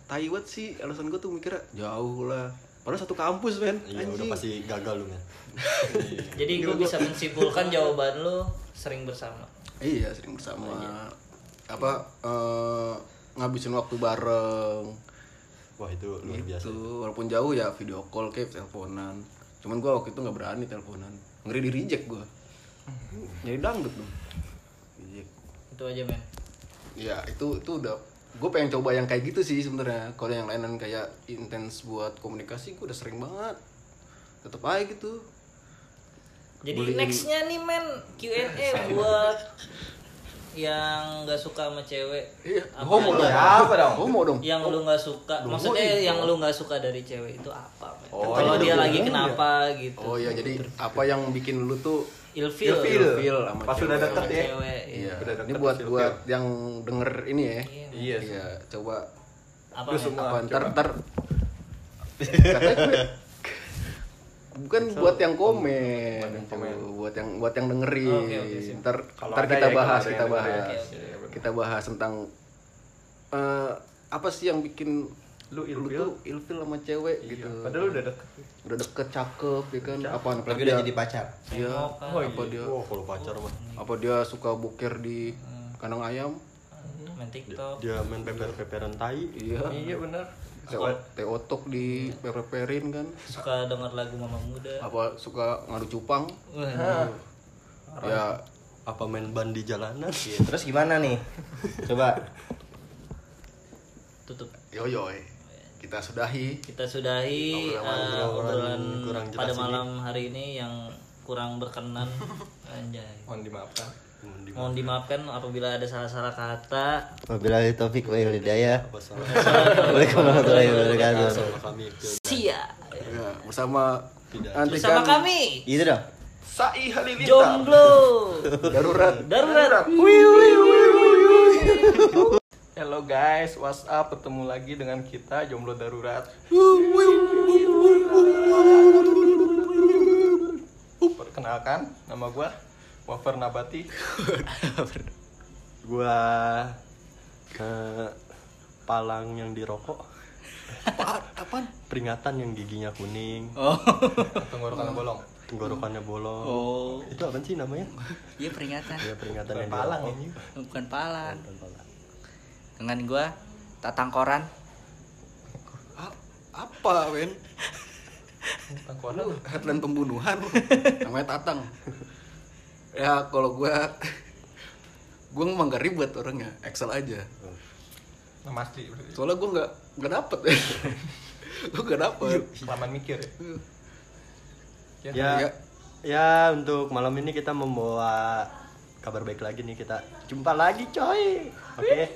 taiwat sih alasan gue tuh mikirnya jauh lah. Padahal satu kampus men. Iya udah pasti gagal lo men. Jadi gue bisa mensimpulkan jawaban lo sering bersama. Iya sering bersama. Aja. Apa uh, ngabisin waktu bareng. Wah itu luar biasa itu, walaupun jauh ya video call kayak teleponan. Cuman gue waktu itu nggak berani teleponan, ngeri di reject gue. Jadi dangdut dong. Reject. Itu aja men. Ya itu itu udah. Gue pengen coba yang kayak gitu sih sebenarnya. Kalau yang lainan kayak intens buat komunikasi gue udah sering banget. Tetep aja gitu. Jadi Buliin. Nextnya nih men Q and A buat yang nggak suka sama cewek. Iya. Homo dong. Apa dong? Homo dong. Yang lu nggak suka. Maksudnya yang lu nggak suka dari cewek itu apa? Oh, kalau dia lagi kenapa ya? Gitu. Oh iya jadi apa yang bikin lu tuh ilfeel. Ilfeel sama pas cewek. Pas udah deket ya. Cewek, iya. Udah deket. Ini buat buat yang denger ini ya. Iya. Iya. Coba. Apa? Ntar ntar. bukan so, buat yang komen, buat yang komen. Tuh, buat yang buat yang dengerin. Oh, okay, okay, ntar ntar kita ya, bahas, kita bahas, okay, okay. kita bahas tentang uh, apa sih yang bikin lu ilfil, lu tuh ilfil sama cewek iya, gitu. Padahal udah deket, udah deket cakep, ya kan? Cakep. Apa apalagi udah jadi pacar? Iya. Oh, apa iya. dia? Oh, kalau pacar mah. Oh. Apa dia suka boker di hmm. kandang ayam? Hmm. Main TikTok. Dia main peper-peperan tai. Iya. Iya benar. Teh otok di peper-peperin kan? Suka denger lagu Mama Muda. Apa suka ngadu cupang? Nah. Ya, apa main ban di jalanan? Ya. Terus gimana nih? Coba tutup. Yoyoy. Kita sudahi kita sudahi uh, obrolan pada malam ini. Hari ini yang kurang berkenan anjay. Mohon dimaafkan. Mohon dimaafkan. Mohon dimaafkan apabila ada salah-salah kata. Wabillahi taufik wal hidayah. Waalaikumsalam warahmatullahi wabarakatuh. Sia. Bersama bersama kami. Itu dong. Sai Halilintar. Jomblo. Darurat. Darurat. Hello guys, what's up? Bertemu lagi dengan kita Jomblo Darurat. Perkenalkan, nama gue Wafer Nabati. Gue eh, palang yang dirokok. Apaan? Apaan? Peringatan yang giginya kuning. Oh. Tenggorokannya bolong. Tenggorokannya bolong. Oh. Itu apa sih namanya? Iya peringatan. Iya peringatan bukan yang palang ini. Bukan palang. Bukan palang. Dengan gue, tatangkoran. Apa, Wen? Tatangkoran? Headline pembunuhan. Namanya tatang. Ya, kalau gue... Gue emang gak ribet orangnya. Excel aja. Nah, pasti. Soalnya gue gak, gak dapet. Gue gak dapet. Kelamaan mikir ya? Ya, ya? Ya, untuk malam ini kita membawa kabar baik lagi nih. Kita jumpa lagi, coy. Oke. Okay.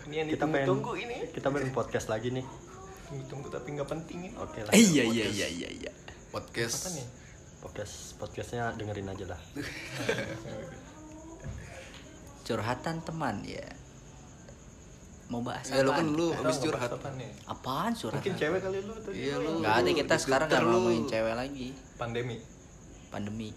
Ini yang kita main tunggu ini. Kita main podcast lagi nih. Tunggu-tunggu tapi enggak penting ini. Oke lah. Iya iya iya iya iya. Podcast. Apa nih? Podcast podcastnya dengerin aja lah. Curhatan teman ya. Mau bahas ya, apa? Ya lu kan lu habis curhat. Apaan curhat? Mungkin cewek kali lu tadi. Iya lu. Enggak ada kita sekarang enggak ngomongin cewek lagi. Pandemi. Pandemi.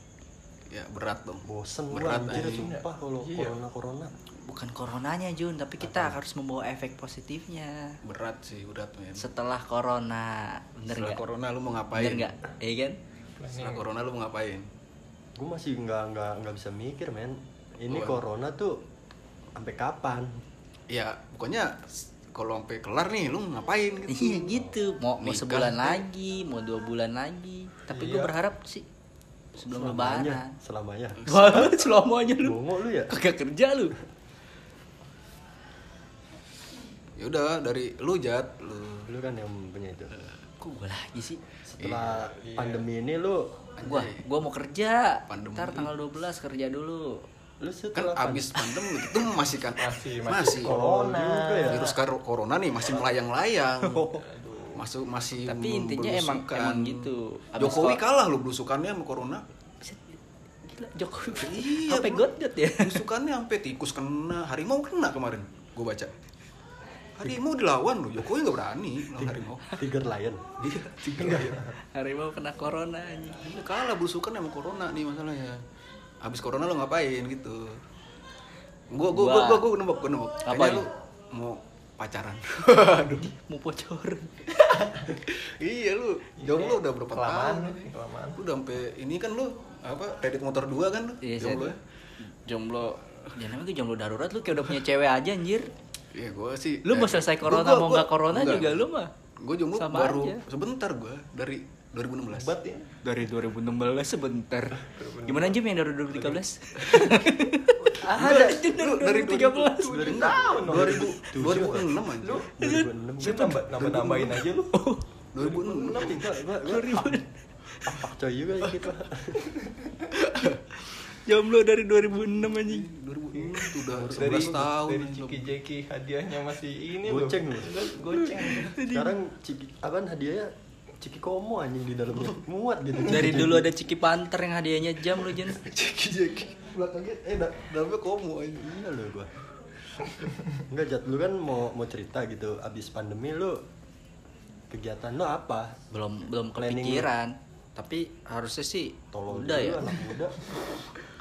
Ya berat dong. Bosen berat aja sumpah kalau corona-corona. Bukan coronanya Jun, tapi kita Atau. harus membawa efek positifnya. Berat sih, berat men. Setelah corona, bener Setelah gak? corona lu mau ngapain? Bener gak? Iya kan? Setelah corona lu mau ngapain? Gue masih nggak nggak nggak bisa mikir men. Ini oh, corona tuh sampai kapan? Ya pokoknya kalau sampai kelar nih lu ngapain? Gitu. Iya gitu. Mau, mau sebulan lagi, mau dua bulan lagi. Tapi iya. gue berharap sih. Sebelum lebaran. Selamanya. Selamanya. Selamanya lu. Bongo lu ya? Kagak kerja lu. Ya udah dari lu Jat, lu, lu kan yang punya itu. Kok gue lagi sih? Setelah iya, pandemi iya. ini lu gua gua mau kerja. Pandemi. Ntar tanggal dua belas kerja dulu. Lu setelah kan abis pandemi itu masih kan masih masih corona. Virus corona nih masih melayang-layang. Masuk masih tapi intinya emang emang gitu. Abis Jokowi kalah lu belusukannya sama corona. Gila Jokowi. Iya, sampai godot ya. Belusukannya sampai tikus kena, harimau kena kemarin. Gue baca. Harimau dilawan loh, Jokowi nggak berani lawan harimau. Tiger lion. Iya, tiger lion. Harimau kena corona aja. Kalah belusukan sama corona nih masalahnya. Habis corona lo ngapain gitu? Gua gua gua gua, gua, gua nembak, gua nembak. Kayaknya lu mau pacaran. Aduh, mau pocoran. Iya lu, jomblo udah berapa tahun? Kelamaan. Lu udah sampai ini kan lu apa? Kredit motor dua kan lu? Iya, jomblo ya. Jomblo. Ya namanya tuh jomblo darurat lu kayak udah punya cewek aja anjir. Iya gue sih. Lu eh, mau selesai corona gua, gua, mau nggak corona enggak. Juga lu mah. Gue jomblo baru aja. Sebentar gue dari dua ribu enam belas. Bat ya. Dari dua ribu enam belas sebentar. dua ribu enam belas. Gimana aja yang dari dua ribu tiga belas? Ada aja dari dua ribu tiga belas. dua ribu enam aja. Lu nambah-nambahin aja lu. dua ribu enam dua ribu enam. Apa coy juga gitu. Jomblo dari dua ribu enam anjing. dua ribu enam tuh udah sebelas tahun. Dari ciki-ciki hadiahnya masih ini loh. Goceng. Goceng. Sekarang ciki apaan hadiahnya? Ciki komo anjing di dalamnya. Muat gitu. Dari dulu ada ciki panter yang hadiahnya jam lu Jun. Ciki-ciki. Belakangnya eh dalamnya komo anjing. Ini loh gua. Enggak Jat, lu kan mau mau cerita gitu abis pandemi lu kegiatan lu apa? Belum belum kepikiran. Tapi harusnya sih tolong udah ya. Muda.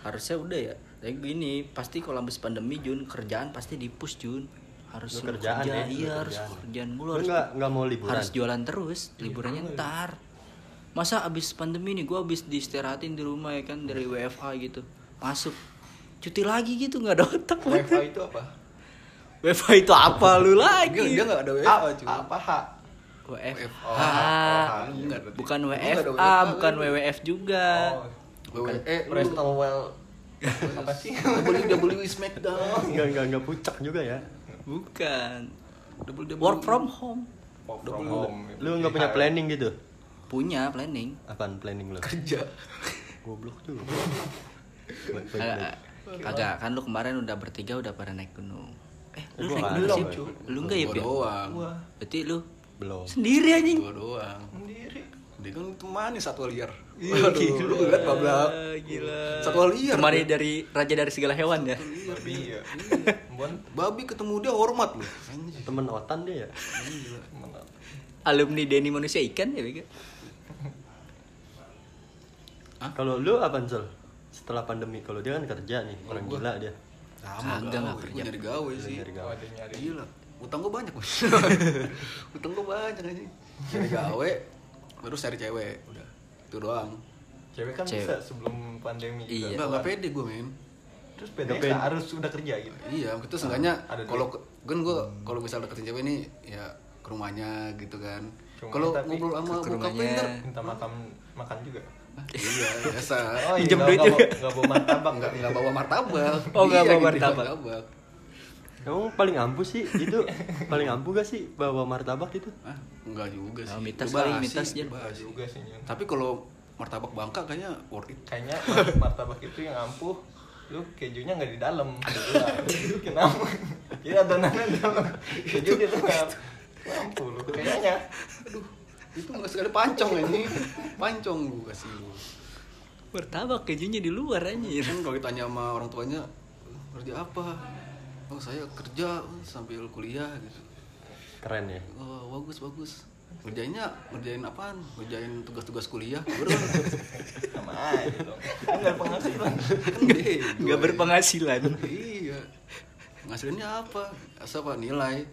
Harusnya udah ya. Kayak gini, pasti kalau habis pandemi Jun, kerjaan pasti di-push Jun. Harus lu kerjaan kerja, ya, iya, lu harus kerjaan, kerjaan mulu, lu harus enggak enggak mau liburan. Harus jualan terus, liburannya ya, ntar. Masa abis pandemi nih, gue abis diistirahatin di rumah ya kan, dari W F H gitu. Masuk, cuti lagi gitu, gak ada otak. W F H itu apa? W F H itu apa lu lagi? Dia gak ada W F H juga. Apa H? W F H bukan W F A, bukan W W F juga. Eh, lu tawel. Apa sih? W W E Smackdown. Enggak, enggak, enggak pucak juga ya. Bukan. Work from home. Work from home. Lu enggak punya planning gitu? Punya planning. Apaan planning lo? Kerja. Goblok tuh. Kagak, kan lu kemarin udah bertiga udah pada naik gunung. Eh, lu naik gunung sih? Lu enggak ya, Pin? Berarti lu belum. Sendiri anjing. Gua doang. Sendiri. Dia kan temani satwa liar. Iya, lu lihat bablak. Gila. Satwa liar. Temani dari raja dari segala hewan ya. Babi ya. Babi ketemu dia hormat lu. Temen otan dia ya. Gila, temen otan. Alumni Denny manusia ikan ya, Bego. Kalau lu apa, Sol? Setelah pandemi, kalau dia kan kerja nih, orang gila dia. Sama enggak kerja. Nyari gawe sih. Gila. Utang gua banyak, Bos. Utang gua banyak anjing. Nyari gawe, terus cari cewek. Udah. Itu doang. Cewek kan cewek bisa sebelum pandemi juga. Iya, enggak pede gua, men. Terus pede harus udah kerja gitu. Iya, itu seenggaknya kalau kan gua kalau misal deketin cewek ini ya ke rumahnya gitu kan. Kalau ngobrol sama bokap minta makan makan juga. Iya, biasa. Oh, pinjam duit juga. Enggak bawa martabak, enggak enggak bawa martabak. Oh, enggak bawa martabak. Kamu paling ampuh sih itu. Paling ampuh gak sih bawa martabak itu? Ah, enggak juga sih. Nah, mitas paling mitas aja. Juga sih. Tapi kalau martabak Bangka kayaknya worth it. Kayaknya martabak itu yang ampuh. Lu kejunya enggak di dalam. Aduh, kenapa? Ya adonannya dalam. Keju di luar. Ampuh lu kayaknya. Aduh, itu enggak sekali pancong ini. Pancong gua kasih lu. Martabak kejunya di luar anjir. Kan kalau ditanya sama orang tuanya kerja apa? Oh, saya kerja sambil kuliah gitu. Keren ya? Oh, bagus, bagus. Kerjanya, ngerjain apaan? Ngerjain tugas-tugas kuliah. Sama aja dong. Enggak berpenghasilan. Enggak berpenghasilan. Iya. Penghasilannya apa? Asal apa? Nilai.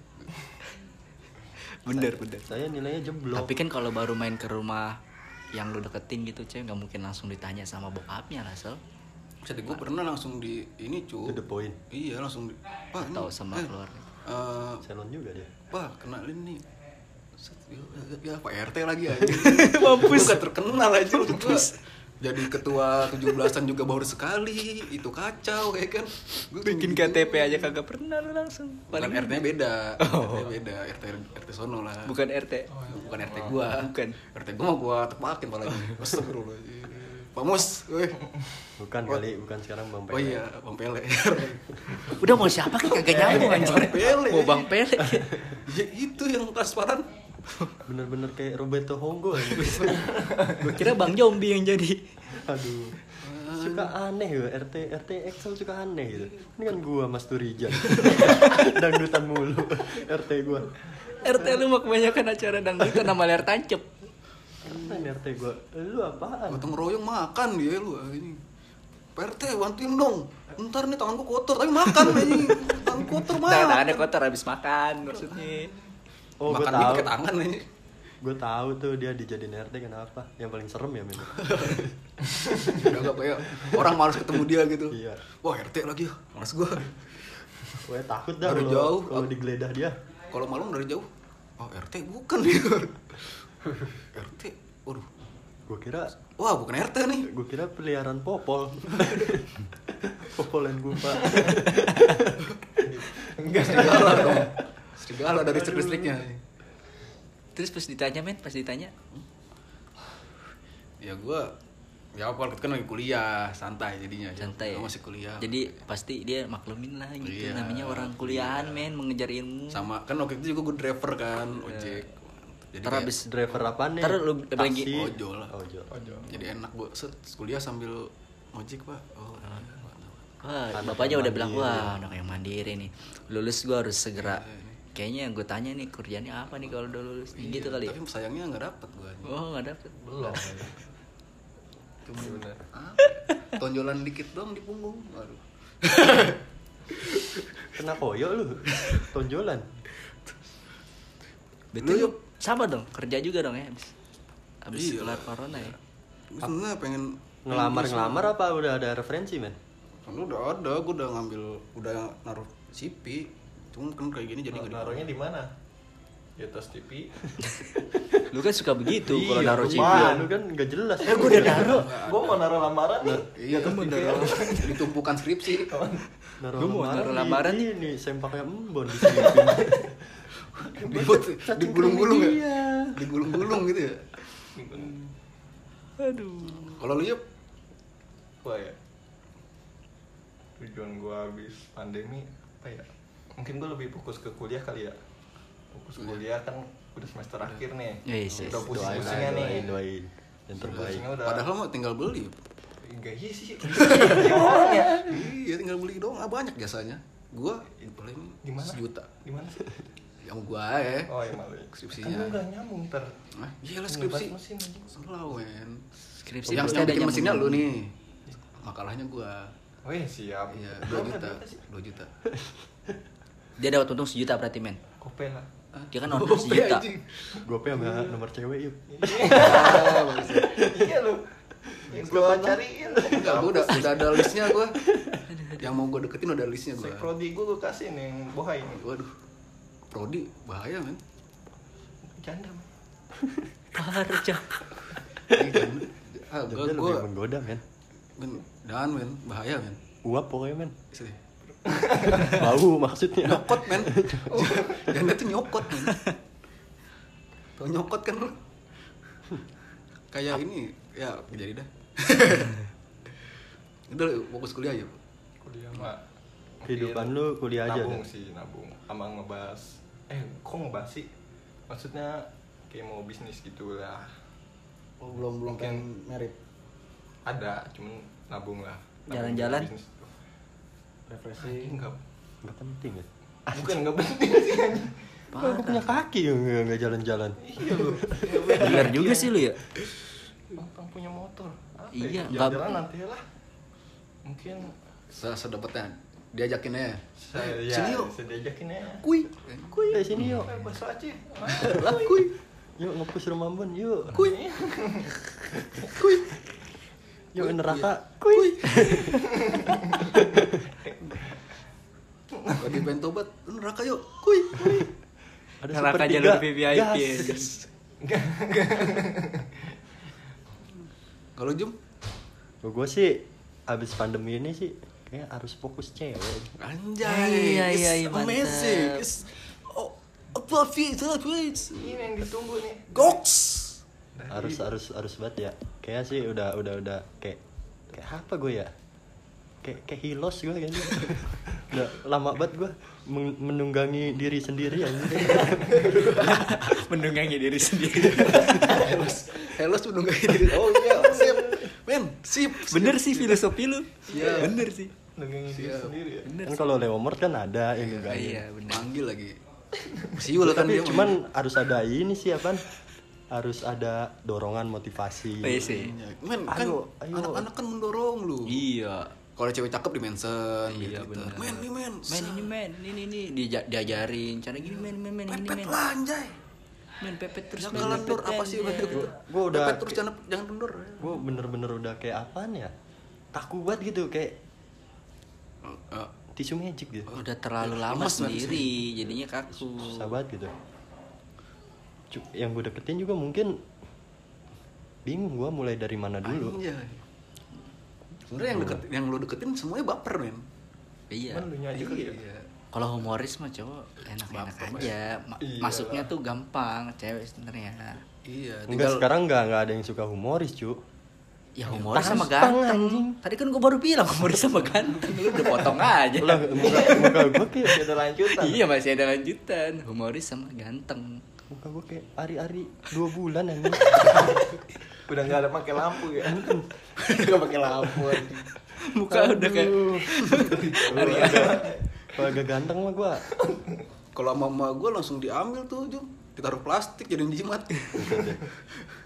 Bener, bener. Saya nilainya jeblok. Tapi kan kalau baru main ke rumah yang lu deketin gitu, cewek gak mungkin langsung ditanya sama bokapnya, Rasel. Jadi gue pernah langsung di ini cu. To the point. Iya langsung di. Pak tahu sama eh, keluarga. Uh, Salon juga dia. Pak kenalin nih. Ya Pak R T lagi aja. Mampus. Bukan terkenal aja. Mampus. Jadi ketua tujuh belasan juga baru sekali. Itu kacau ya kan. Gua bikin K T P aja kagak pernah lu langsung. Bukan R T-nya beda. Oh. R T-nya beda. R T R T sono lah. Bukan R T. Oh, ya. Bukan R T gua. Bukan. R T gua mah gua tepakin malah. Astagfirullah. Pamus, weh. Bukan kali, bukan sekarang Bang Pele. Oh iya, Bang Pele. Udah mau siapa kan kagak nyambung anjir. Mau Bang Pele. Ya itu yang transparan. Bener-bener kayak Roberto Honggo. Gue kira Bang Jombi yang jadi. Aduh. Suka aneh ya, R T R T Excel suka aneh gitu. Ini kan gua Mas Turijan. Dangdutan mulu R T gua. R T lu mah kebanyakan acara dangdutan sama layar tancep. R T gua, lu apaan? Gotong royong makan dia lu ini. P R T bantuin dong. Ntar nih tangan gua kotor tapi makan anjing. Tangan kotor mah. Tangannya kotor habis makan maksudnya. Oh, makan gua tahu. Pakai tangan anjing. Gua tahu tuh dia dijadiin R T kenapa? Yang paling serem ya memang. Enggak kayak orang malas ketemu dia gitu. Iya. Wah, R T lagi. Malas gua. Gue takut dah dari jauh kalau digeledah dia. Kalau malam dari jauh. Oh, R T bukan dia. R T, waduh, gue kira, wah bukan R T nih, gue kira peliharaan popol, popol yang gumpa, enggak serigala dong, serigala dari cerdik listriknya. Terus pas ditanya men, pas ditanya, ya gue, ya awal kan lagi kuliah, santai jadinya, santai, masih kuliah, jadi pasti dia maklumin lah gitu, iya, namanya orang kuliahan iya. Men, mengejar ilmu, sama kan waktu itu juga gue driver kan, ojek. Yeah. Ntar abis driver apaan nih? Ntar lu lagi ojol lah. Ojol. Jadi enak bu, kuliah sambil ojek pak. Oh, ah. Wah, bapaknya udah bilang wah, anak yang mandiri nih. Lulus gua harus segera. Iya, kayaknya gue tanya nih kerjaannya apa nih kalau udah lulus? Iya, gitu kali. Tapi sayangnya nggak dapet gua. Oh nggak dapet. Belum. cuma bener. Ah, tonjolan dikit doang di punggung. Aduh. Kena koyo lu. Tonjolan. Betul. Sama dong, kerja juga dong ya habis. Habis kelar corona ya. Sebenarnya pengen ngelamar-ngelamar apa udah ada referensi, men? Kan udah ada, gue udah ngambil, udah naruh C V. Cuma kan kayak gini jadi enggak ditaruh. Naruhnya di mana? Di atas T V. Lu kan suka begitu kalau naruh C V. Lu kan enggak jelas. Eh, gue udah naruh. Gue mau naruh lamaran nih. Iya, gue mau naruh ditumpukan skripsi. Gue mau naruh lamaran nih, nih sempaknya embon di sini. Digulung-gulung ya. Digulung-gulung gitu ya. Aduh. Kalau lu yep. Wah ya. Tujuan gue habis pandemi apa ya? Mungkin gue lebih fokus ke kuliah kali ya. Fokus kuliah kan udah semester akhir nih, yes, yes. Udah pusing-pusingnya nih, doain, doain yang terbaik. Udah... Padahal mah tinggal beli. Enggak iya sih. Iya tinggal beli doang. Banyak jasanya. Gua paling sejuta. Di mana? Yang gua eh. Oh ya malu. Skripsinya. Kan enggak nyambung ter. Hah? Iyalah skripsi. Slow men. Skripsi yang ada bikin mesinnya lu nih. Makalahnya gua. Oh iya siap. Iya dua juta. Dia dapat untung sejuta berarti men. Kope lah. Dia kan order sejuta. Gue pake sama nomor cewek yuk. Iya lu. Yang gue cariin. Enggak, gue udah, udah ada listnya gue. Yang mau gue deketin udah ada listnya gue. Prodi gue gue kasihin yang bohai. Waduh. Prodi bahaya men. Janda men. Bahar jam. Janda lebih menggoda men. Dan men, bahaya men. Uap pokoknya men. Bau maksudnya nyokot men. Janda tuh nyokot men. Tau nyokot kan lu. Kayak ini ya jadi dah. Udah fokus kuliah aja. Kuliah mah kehidupan lu kuliah aja. Nabung sih nabung. Amang ngebahas. Eh kok ngebahas sih? Maksudnya kayak mau bisnis gitu lah. Oh belum belum kan merit. Ada cuman nabung lah. Jalan-jalan. Refreshing enggak enggak penting ya. Bukan enggak penting sih anjing. Aku punya kaki enggak jalan-jalan. Iya lu. Benar juga sih lu ya. Bang punya motor. Apa iya, enggak jalan nanti lah. Mungkin sedapatnya diajakin aja. Sini yuk, diajakin aja. Kuy, kuy sini yuk. Bahasa Aceh. Lah kuy. Yuk ngepush rumah Bun, yuk. Kuy. Kuy. Yuk neraka. Kuy. Kalau di pengen tobat, neraka yuk, kuy, kuy. Ada neraka jalur V V I P. Kalau Jum? Gue sih, abis pandemi ini sih, kayaknya harus fokus cewek. Anjay, iya, iya, iya, amazing. It's above it, above it. Ini yang ditunggu nih. Goks. Harus, harus, harus banget ya. Kayaknya sih udah, udah, udah, kayak, kayak apa gue ya? Kayak, kayak hilos gue kayaknya. Udah lama banget gue menunggangi diri sendiri ya. Menunggangi diri sendiri. Helos, helos menunggangi diri. Oh iya, sip. Men, sip. Bener sih filosofi lu. Iya. Bener sih. Menunggangi diri sendiri ya. Bener kan kalau Leomord kan ada yang enggak. Iya, bener. Panggil lagi. Siul kan dia. Cuman harus ada ini sih apaan? Harus ada dorongan motivasi. Iya sih. Men, kan anak-anak kan mendorong lu. Iya. Kalau cewek cakep di mention iya, gitu. Men nih men. Men ini men, ini ini dia diajarin cara gini men men men ini men. Pepet lah anjay. Men pepet terus men. Jangan mundur apa sih gitu. Gua udah pepet terus jangan jangan mundur. Gua bener-bener udah kayak apaan ya? Kaku banget gitu kayak tisu magic gitu. Udah terlalu lama sendiri jadinya kaku. Susah banget gitu. Yang gue deketin juga mungkin bingung gua mulai dari mana dulu. Sebenernya yang deket, yang lo deketin semuanya baper men. Iya. Iya. Kalau humoris mah cowok enak-enak aja. Ma- masuknya tuh gampang cewek sebenernya. Iya. Tinggal... Enggak sekarang nggak nggak ada yang suka humoris cu. Ya humoris Tans, sama ganteng. Tadi kan gue baru bilang humoris sama ganteng. Lu udah potong aja. Lah muka muka gue kayak ada lanjutan. Iya masih ada lanjutan. Humoris sama ganteng. Muka gue kayak ari-ari dua bulan anjing. Udah enggak ada pakai lampu ya. Enggak pakai lampu anjing. Muka aduh. Udah kayak ari-ari. Kalau agak ganteng mah gue. Kalau mama gue langsung diambil tuh, Jum. Ditaruh plastik jadi jimat.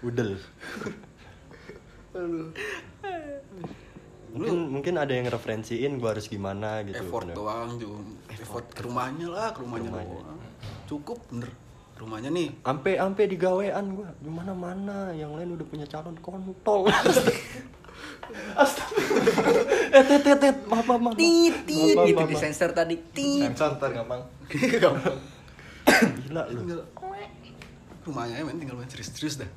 Udel. Mungkin, mungkin ada yang referensiin gue harus gimana gitu. Effort bener. Doang Jum. Effort ke rumahnya lah, ke rumahnya, rumahnya. Doang. Cukup bener rumahnya nih. Ampe ampe digawean gue di mana mana, yang lain udah punya calon kontol. Astagfirullah. Eh tet tet maaf maaf. Titit gitu di sensor tadi. Titit. Sensor gampang. Gampang. Gila lu. Rumahnya emang tinggal main serius-serius dah.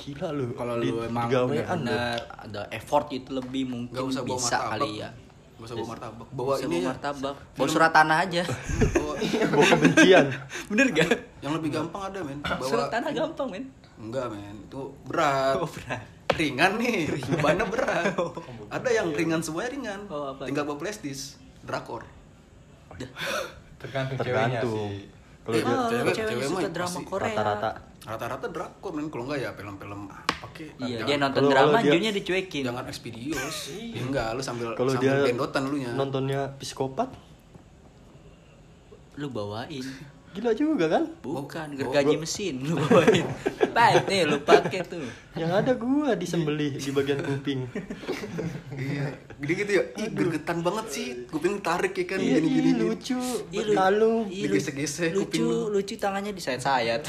Gila lu. Kalau lu emang benar ada effort itu lebih mungkin bisa martabak. Kali ya. Enggak usah bawa martabak. Bawa ini ya. Martabak. Bawa surat tanah aja. Bawa, bawa kebencian. Bener gak? Yang lebih gampang ada, men. Bawa surat tanah gampang, men. Enggak, men. Itu berat. Oh, berat. Ringan nih. Bebannya berat. Oh, ada yang ringan semuanya ringan. Oh, tinggal bawa plastis, drakor. Oh, ya. Tergantung, tergantung ceweknya sih. Kalau dia cewek, cewek suka drama Korea. Rata-rata rata-rata drakor, men. Kalau enggak ya film-film pakai. Iya, dia nonton drama jadinya dicuekin. Jangan Expedios. Ya enggak, lu sambil sambil gendotan lu nya. Nontonnya psikopat. Lu bawain. Gila juga kan? Bukan gergaji mesin lu bawain. Baik nih lu pakai tuh. Yang ada gua disembelih di bagian kuping. Iya. Gede gitu ya. Ih, gergetan banget sih. Kuping tarik ya kan gini-gini. Lucu. Lalu digesek-gesek kuping. Lucu, lucu tangannya disayat-sayat.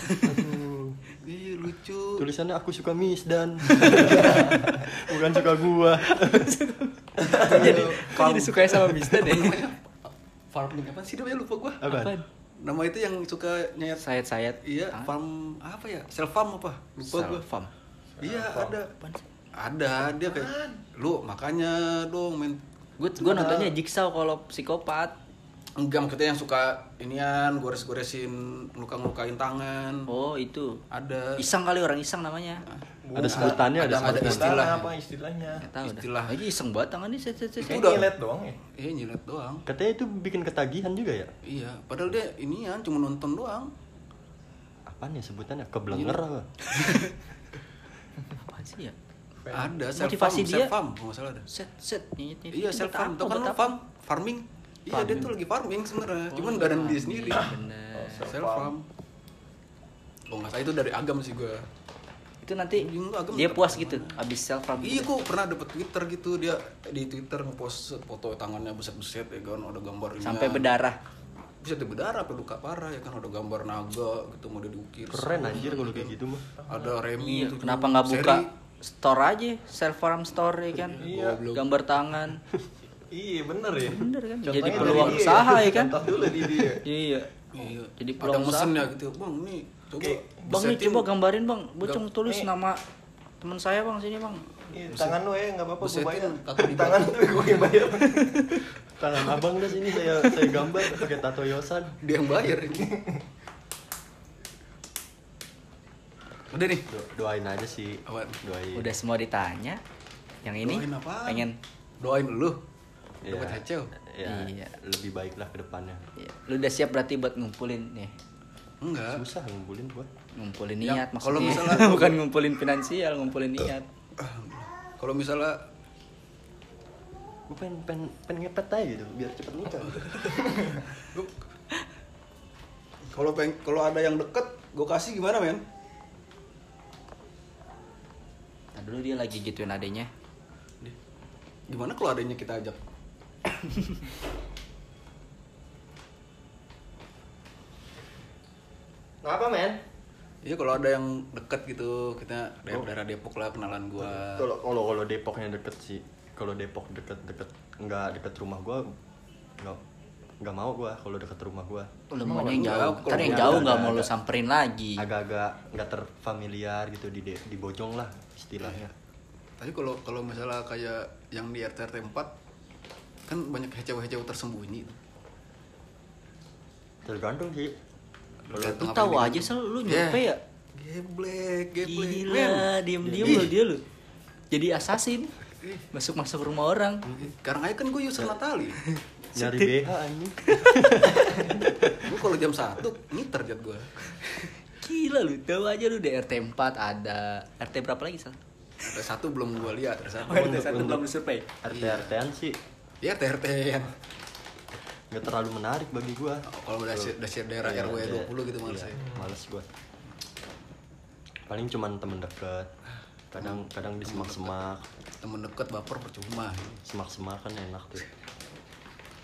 Iya, lucu. Tulisannya aku suka Miss dan. Bukan suka gua. Jadi kalau disukai sama Miss dan ya. Farming apa sih namanya lupa gua. Apaan? Nama itu yang suka nyayat sayat-sayat. Iya, ah? Farm apa ya? Self farm apa? Lupa gue. Farm. Iya, ada. Ada, dia kayak lu makanya dong main. Gue gue nontonnya Jigsaw kalau psikopat. Enggak, maksudnya yang suka inian gores-goresin, luka-lukain tangan. Oh, itu. Ada. Iseng kali, orang iseng namanya. Nah, ada sebutannya, ada, ada, ada istilah apa istilahnya? Istilah. Aja iseng banget tangannya. Itu udah nyilet doang ya? Iya, nyilet doang. Katanya itu bikin ketagihan juga ya? Iya, padahal dia inian cuma nonton doang. Apaan ya sebutannya? Keblenger apa? Apaan sih ya? Ada self farm, self farm, enggak salah ada. Set set nyinyit. Iya, self farm. Itu kan farm, farming. Iya, dia tuh lagi farming sebenarnya, oh, cuman gak ada dia sendiri. Bener. Oh, self farm. Oh, nggak salah itu dari agam sih gue. Itu nanti dia puas gitu, abis self farm. Iya, gue pernah dapet Twitter gitu, dia di Twitter ngepost foto tangannya buset-buset ya kan, ada gambar ini. Sampai berdarah. Bisa tuh berdarah, apa luka parah ya kan, ada gambar naga gitu mau diukir. Keren anjir kalau kayak gitu mah. Ada Remi. Kenapa nggak buka store aja, self farm store ya kan, gambar tangan. Iya bener ya. Bener kan. Contohnya jadi peluang dia, usaha ya kan. Contoh dulu di dia. Iya. Iya. Jadi peluang ada usaha. Ada mesennya gitu. Bang, nih coba. Okay. Bang, nih coba gambarin, Bang. Bocong Gam- tulis eh. nama teman saya, Bang, sini, Bang. Iya, tangan lu ya, enggak apa-apa, gua bayar. Tangan lu gua yang bayar. Tangan Abang dah sini saya saya gambar pakai Tato Yosang. Dia yang bayar ini. Udah nih, Do- doain aja sih. Awan, doain. Udah semua ditanya. Yang ini pengen doain dulu. Ya, ya, iya, lebih baik lah ke depannya. Iya. Lu udah siap berarti buat ngumpulin nih? Enggak. Susah ngumpulin buat. Ngumpulin niat ya, maksudnya. Kalau misalnya bukan ngumpulin finansial, ngumpulin niat. Kalau misalnya gue pengen, pengen, pengen ngepet aja gitu, biar cepet nikah. Kalau pengen, kalau ada yang deket, gue kasih gimana, men? Nah, dulu dia lagi gituin adenya. Gimana kalau adenya kita ajak? Ngapa men? Iya kalau ada yang deket gitu kita oh. Daerah Depok lah kenalan gua. Kalau kalau kalau Depoknya deket sih. Kalau Depok deket-deket nggak deket rumah gua nggak nggak mau gua kalau deket rumah gua. Lu mau yang jauh? Kan yang jauh nggak mau lu samperin lagi. Agak-agak nggak terfamiliar gitu di de- di Bojong lah istilahnya. Tapi kalau kalau masalah kayak yang di R T R T empat kan banyak hecau-hecau tersembunyi. Tergantung sih. Lu tahu aja selalu lu nyampe yeah. Ya. Geblek, geblek. Gila, diem-diem lo dia lu. Jadi assassin. Masuk-masuk rumah orang. Karena aja kan gue user Natali. Nyari B H anjing. Gue kalau jam satu ngiter jat gue. Gila lu, tahu aja lu di R T empat ada. R T berapa lagi sel? R T satu belum gue lihat. R T satu belum disurvey. R T R T-an sih. Ya T R T-an nggak terlalu menarik bagi gua. Oh, kalau udah udah share daerah iya, R W dua puluh gitu males iya, saya. Males gua. Paling cuman temen deket. kadang kadang di semak-semak. Temen deket baper percuma. Semak-semak kan enak tuh.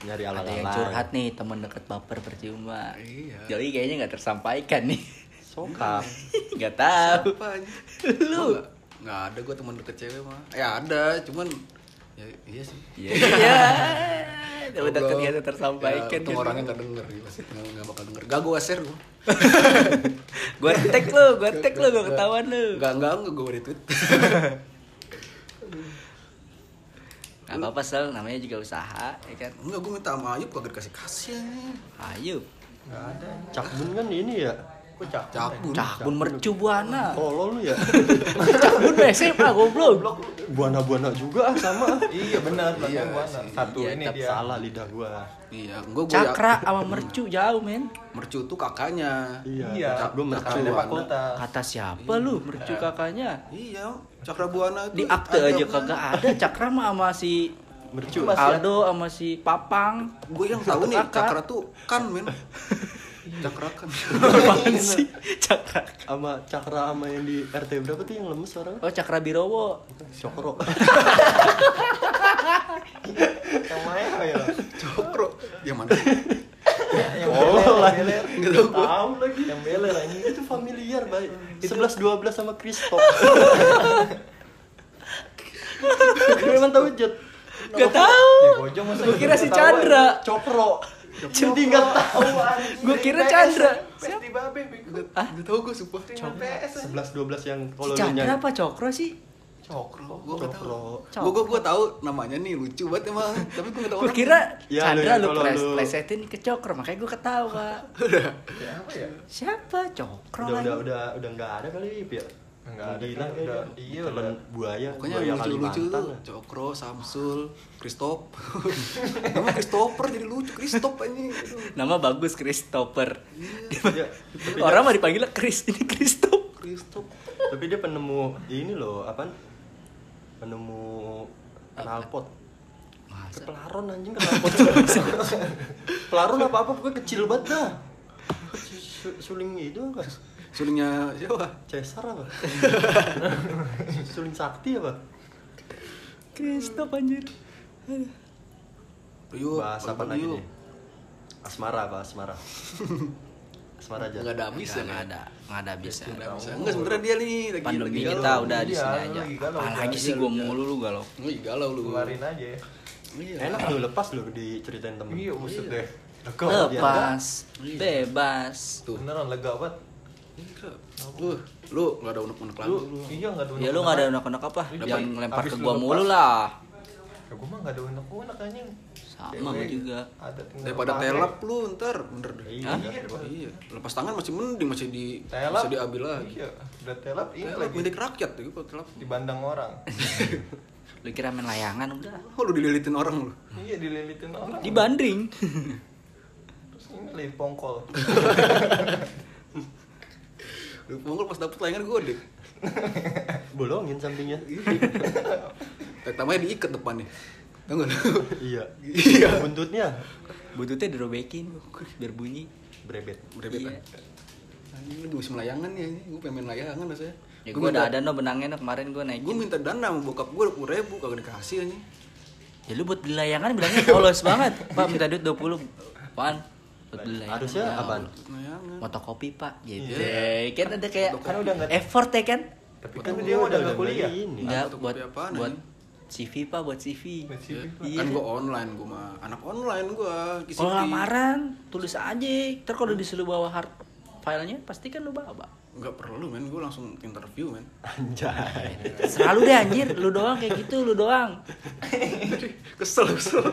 Nyari ala-ala. Ada yang curhat nih, temen deket baper percuma. Iya. Jadi kayaknya nggak tersampaikan nih. Sokap. Nggak tahu. Lu? Nggak ada gue temen deket cewek mah. Ya ada, cuman ya, iya sih. Iya. Temen deket nggak tersampaikan. Itu orangnya nggak denger, nggak bakal denger. Gak gue share gue. Gue tag lu, gue tag lu, gue ketahuan lu. Gak gak gue retweet. Gak apa-apa Sel, namanya juga usaha, ya kan? Enggak, gue minta sama Ayub, kagak dikasih-kasih ya. Ayub? Gak ada. Cakbun kan ini ya? Kok Cakbun? Cakbun, Cakbun mercu Buana. Tolol lu ya? Cakbun S M A, goblok. Buana-buana juga sama. Iya benar, iya, Buana. Satu iya, ini dia. Salah lidah gue. Iya, gua, gua Cakra ya. Sama mercu jauh, men. Mercu tuh kakaknya. Iya, Cakbun mercu Buana. Kata siapa iya, lu, mercu kakaknya? Iya. Cakra Buana di akte aja kagak ada. Cakra mah sama si Mercu, Aldo sama si Papang. Gue yang tahu nih Cakra tuh kan men. Cakra kan. Apaan sih? Cakra sama Cakra sama yang di R T berapa tuh yang lemes orangnya? Oh, Cakra Birowo. Cokro. Yang mana ya? Cokro. Yang mana? Yang oh, beler, beler. Tahu lagi. Yang beler anjing. Itu familiar, Bay. sebelas dua belas sama Kristo. Gue memang tahu Jet. Enggak tahu. Gue kira si Chandra, Cokro. Jadi enggak tahu. Gue kira Chandra. Siapa? Enggak tahu gue sumpah. sebelas dua belas yang kalau nyanyi. Chandra apa Cokro sih? Cokro, gue gak tau. Gue gue tau namanya nih lucu banget emang, tapi gue gak tau. Gue kira Chandra lu plesetin ke Cokro, makanya gue ketawa. Udah. Siapa ya? Siapa Cokro? Udah udah udah udah nggak ada kali ya. Nggak ada hilang udah. Iya udah. Buaya. Pokoknya lucu-lucu tuh. Cokro, Samsul, Kristop. Nama Christopher jadi lucu Kristop ini. Nama bagus Christopher. Orang mah dipanggilnya Chris, ini Kristop. Kristop. Tapi dia penemu ini loh, apaan? Penemu knalpot. Masa? Pelaron anjing knalpot. Pelaron apa-apa pokoknya kecil banget dah. Suling itu kan. Sulingnya siapa? Cesar apa? Suling sakti apa? Kristo anjir. Aduh. Bahasa apa lagi nih? Asmara, bahasa asmara. Asmara aja. Enggak ada habisnya. Enggak ada. Enggak ada habisnya. Enggak sebenarnya dia nih lagi pandemi kita udah di sini aja. Apalagi sih gua mulu lu galau. Lu galau lu. Kemarin aja ya. Enak lu lepas lu diceritain temen. Iya, usut deh. Lepas. Bebas. Beneran lega banget. Lu lu enggak ada unek-unek lagi. Iya enggak ada unek. Ya lu enggak ada unek-unek apa? Yang lempar ke gua mulu lah. Ya gua mah enggak ada unek-unek anjing. Sama gua juga. Daripada telap lu ntar bener deh. Iya. Lepas tangan masih mending masih di bisa diambil lagi. Iya. Udah telap ini lagi milik rakyat tuh gua telap dibandang orang. Lu kira main layangan udah. Lu dililitin orang lu. Iya dililitin orang. Dibanding. Terus ini lagi pongkol. Pengol pas dapet layangan gue deh. Bolongin sampingnya. Pertamanya diikat depannya. Tau gak? Iya. Iya. Buntutnya. Buntutnya dirobekin biar bunyi. Berebet. Berebet. Iya. Anjing lu musim layangan ya. Gue pengen main layangan rasanya. Ya gue udah ada no benangnya no kemarin gue naikin. Gue minta dana sama bokap gue dua puluh ribu kagak dikasih anjing. Ya lu buat beli layangan bilangnya polos banget. Pak minta duit dua puluh. Apaan? Harusnya apaan? Fotokopi pak, gitu. Yeah. Kan ada kayak kan udah effort ya kan? Tapi kan dia udah nggak kuliah. Nggak buat apaan, buat C V pak, buat C V. Buat C V iya. Kan gua online, gua mah anak online gua. Kalau lamaran tulis aja. Terus kalau disuruh bawa hard filenya, pasti kan lu bawa. Nggak perlu men, gua langsung interview men. Anjay. Selalu deh anjir, lu doang kayak gitu, lu doang. Kesel kesel.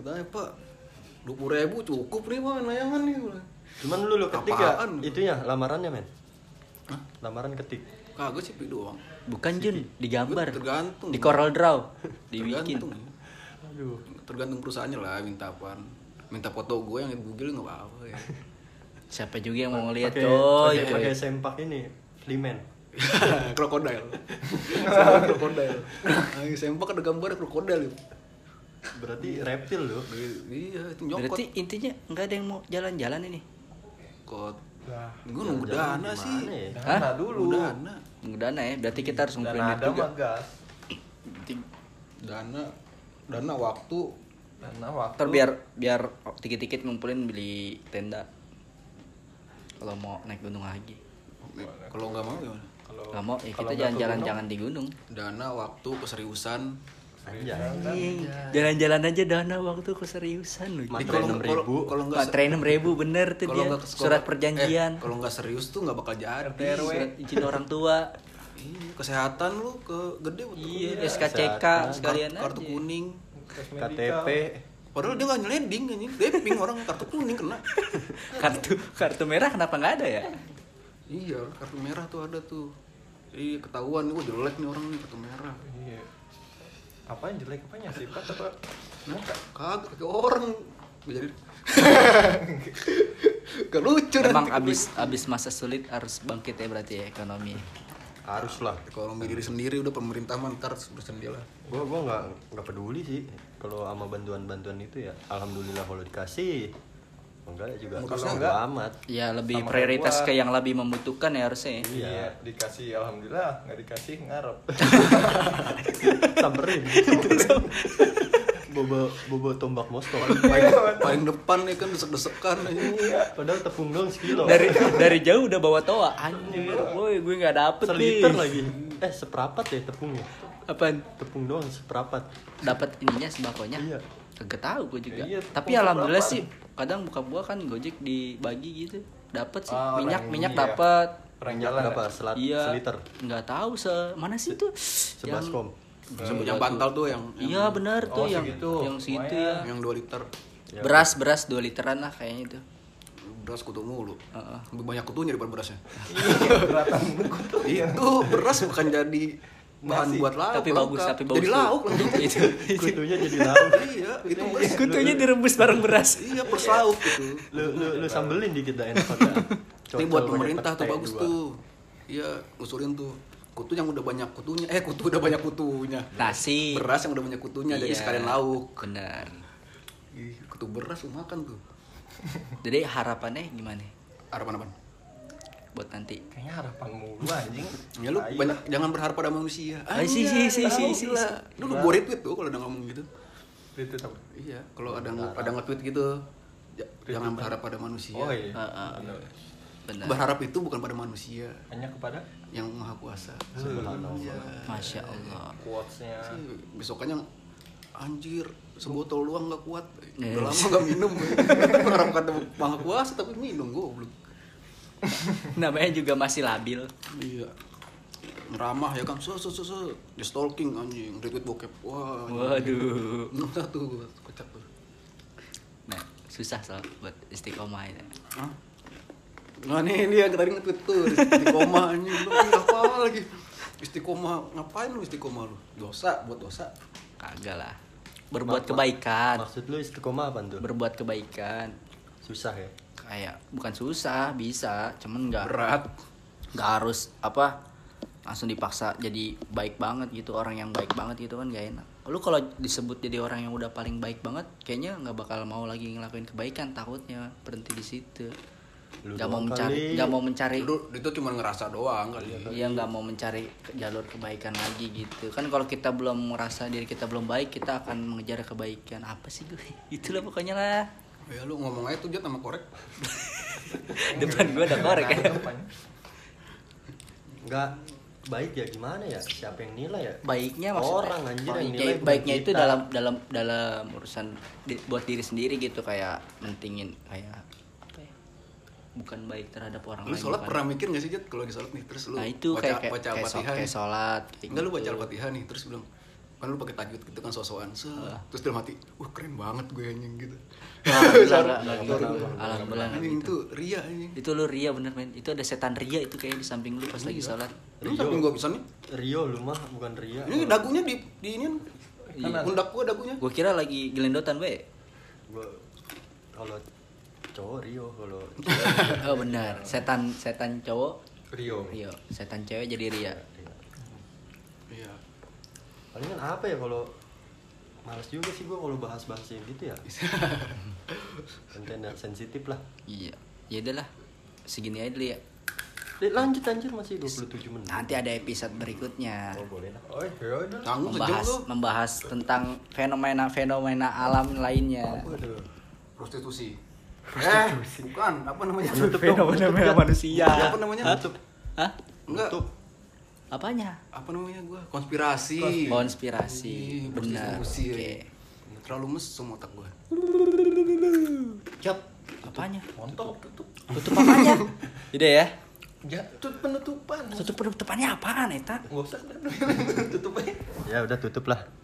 Katanya pak, dua puluh ribu cukup nih pak, layangan nih. Cuman lu lu ketik ya, itunya lamarannya men. Hah? Lamaran ketik. Kagak sih doang. Bukan Jun, digambar. Tergantung. Di Coral Draw, dibikin. Aduh. Tergantung perusahaannya lah, minta apaan. Minta foto gue yang Google nggak apa-apa ya. Siapa juga yang mau ngeliat coy. Pakai sempak ini, limen. Krokodil. Sempak krokodil. Sempak ada gambar krokodil. Berarti reptil loh. Iya, itu nyokot. Berarti intinya enggak ada yang mau jalan-jalan ini. Kot. Nah, gue nunggu dana sih. Ya? Hah? Dulu. Dana. Nunggu dana ya. Berarti kita harus ngumpulin duit juga. Dana, dana waktu, dana waktu. Ntar biar biar dikit-dikit ngumpulin beli tenda. Kalau mau naik gunung lagi. Kalau nggak mau gimana? Kalau mau, ya kita jalan-jalan jangan di gunung. Dana, waktu, keseriusan. Jalan-jalan aja dana, waktu, keseriusan. Materai enam ribu, materai enam ribu bener tuh dia. Surat perjanjian. Eh, kalau nggak serius tuh nggak bakal jadi. Surat izin orang tua. Kesehatan lu ke gede. Iya. S K C K sekalian aja. Kartu kuning. K T P. Padahal dia nggak nyeleding ini. Dia ping orang kartu kuning kena. Kartu kartu merah kenapa nggak ada ya? Iya, kartu merah tuh ada tuh. Ih, ketahuan nih, gua jelek nih orang nih kartu merah. Iya. Apaan jelek apanya sih? Pak, apa? Muka kagak ke orang. Jadi gak lucu. Emang abis abis masa sulit harus bangkit ya berarti ya ekonomi. Haruslah. Ekonomi diri sendiri udah pemerintah mantar bersendilah. Gua gua enggak enggak peduli sih kalau sama bantuan-bantuan itu ya. Alhamdulillah kalau dikasih. Enggak juga kalau enggak amat. Ya lebih sama prioritas gua. Ke yang lebih membutuhkan ya harusnya. Iya, dikasih alhamdulillah, enggak dikasih ngarep. Samperin. Bobo bobo tombak mosto paling, paling depan nih kan desek-desekan aja. Iya, padahal tepung doang sekilo. Dari dari jauh udah bawa toa. Anjir, boy, gue enggak dapet nih. Seliter lagi. Eh, seperapat ya tepungnya. Apaan? Tepung doang seperapat. Dapat ininya sembakonya. Iya. Gak tau gue juga iya, tapi alhamdulillah sih kadang buka buah kan Gojek dibagi gitu dapat sih oh, minyak minyak iya. Dapat orang jalan berapa selat iya. Seliter nggak tahu se mana sih tuh sebelas kom yang bantal tuh yang iya benar tuh yang yang situ ya yang dua liter beras beras dua literan lah kayaknya itu beras kutu mulu uh-uh. Lebih banyak kutunya daripada berasnya itu beras bukan jadi bahan buat lauk tapi bagus tapi bagus jadi lauk itu kutunya jadi lauk iya itu beras kutunya direbus bareng beras iya pers lauk gitu lu lu, lu sambelin dikit dah enak banget ini buat pemerintah tuh bagus tuh iya usulin tuh kutu yang udah banyak kutunya eh kutu udah banyak kutunya nasi beras yang udah banyak kutunya jadi sekalian lauk benar kutu beras lu makan tuh jadi harapannya gimana harapan apa buat nanti. Kayaknya harapan mulu anjing. Ya lu Ayu. Banyak jangan berharap pada manusia. Ah si si si si si. Lu gue retweet tuh kalau udah ngomong gitu. Retweet apa? Iya, kalau ada ada nge-tweet gitu retweet jangan berharap pada manusia. Oh iya. Uh, uh, benar. Berharap itu bukan pada manusia, hanya kepada Yang Maha Kuasa. Subhanallah. Ya. Masya Allah. Quotes-nya. Besoknya anjir, sebotol doang enggak kuat. Yes. Udah lama enggak minum. Berharap pada Maha Kuasa tapi minum goblok. Namanya juga masih labil. Iya. Ramah ya kan. So so so so. Di stalking anjing, retweet bokep. Wah. Waduh. Nggak tuh kocak tuh. Nah, susah soal buat istiqomah ini. Hah? Nah, nih dia tadi nge-tweet tuh istiqomah anjing. Lu apa lagi? Istiqomah, ngapain lu istiqomah lu? Dosa, buat dosa. Kagak lah. Berbuat kebaikan. Maksud lu istiqomah apa tuh? Berbuat kebaikan. Susah ya? Kayak bukan susah bisa cuman nggak berat nggak harus apa langsung dipaksa jadi baik banget gitu orang yang baik banget gitu kan gak enak lu kalau disebut jadi orang yang udah paling baik banget kayaknya nggak bakal mau lagi ngelakuin kebaikan takutnya berhenti di situ nggak mau mencari nggak mau mencari lu, itu cuma ngerasa doang kali ya nggak mau mencari jalur kebaikan lagi gitu kan kalau kita belum merasa diri kita belum baik kita akan mengejar kebaikan apa sih gue itulah pokoknya lah. Ya lu ngomong aja tuh jat sama korek. Depan gue ada korek ya. Enggak baik ya gimana ya? Siapa yang nilai ya? Baiknya maksudnya orang anjir yang nilai. Baiknya itu dalam dalam dalam urusan di, buat diri sendiri gitu kayak mentingin kayak apa ya? Bukan baik terhadap orang lain. Lu sholat pernah mikir enggak sih Jat kalau lagi sholat nih terus lu nah, itu baca kayak, baca Al-Fatihah. Kayak sholat. Enggak lu baca Al-Fatihah nih terus bilang kan lu pakai tajwid gitu kan sosokan so. Uh. Terus dalam hati wah keren banget gue anjing gitu alhamdulillah alhamdulillah itu ria anjing itu lu ria bener men itu ada setan ria itu kayak di samping lu pas lagi salat lu samping gua bisa nih rio lu mah bukan ria ini dagunya di di ini kan pundak gua dagunya gua kira lagi gelendotan we gua kalau cowok rio kalau oh benar setan setan cowok rio rio setan cewek jadi ria iya palingan apa ya kalau males juga sih gue kalau bahas-bahas gitu ya konten sensitif lah iya ya udahlah segini aja dulu ya. Lanjut anjir, masih dua puluh tujuh menit. Nanti ada episode berikutnya. Oh, boleh lah. Oh, iya, iya. Membahas, membahas tentang fenomena-fenomena alam lainnya. Oh, prostitusi. Prostitusi. Eh, bukan, apa namanya? Fenomena manusia. Apa namanya? Tutup. Hah? Enggak. Tutup. Apanya? Apa namanya gua? Konspirasi. Konspirasi. Benar. Oke. Okay. Terlalu mesum otak gua. Jap. Apanya? Montok tutup. Tutup apanya? Ide ya. Ya, tutup penutupan. Tutup penutupannya apaan, Eta? Enggak usah. Tutupnya. Ya udah tutup lah.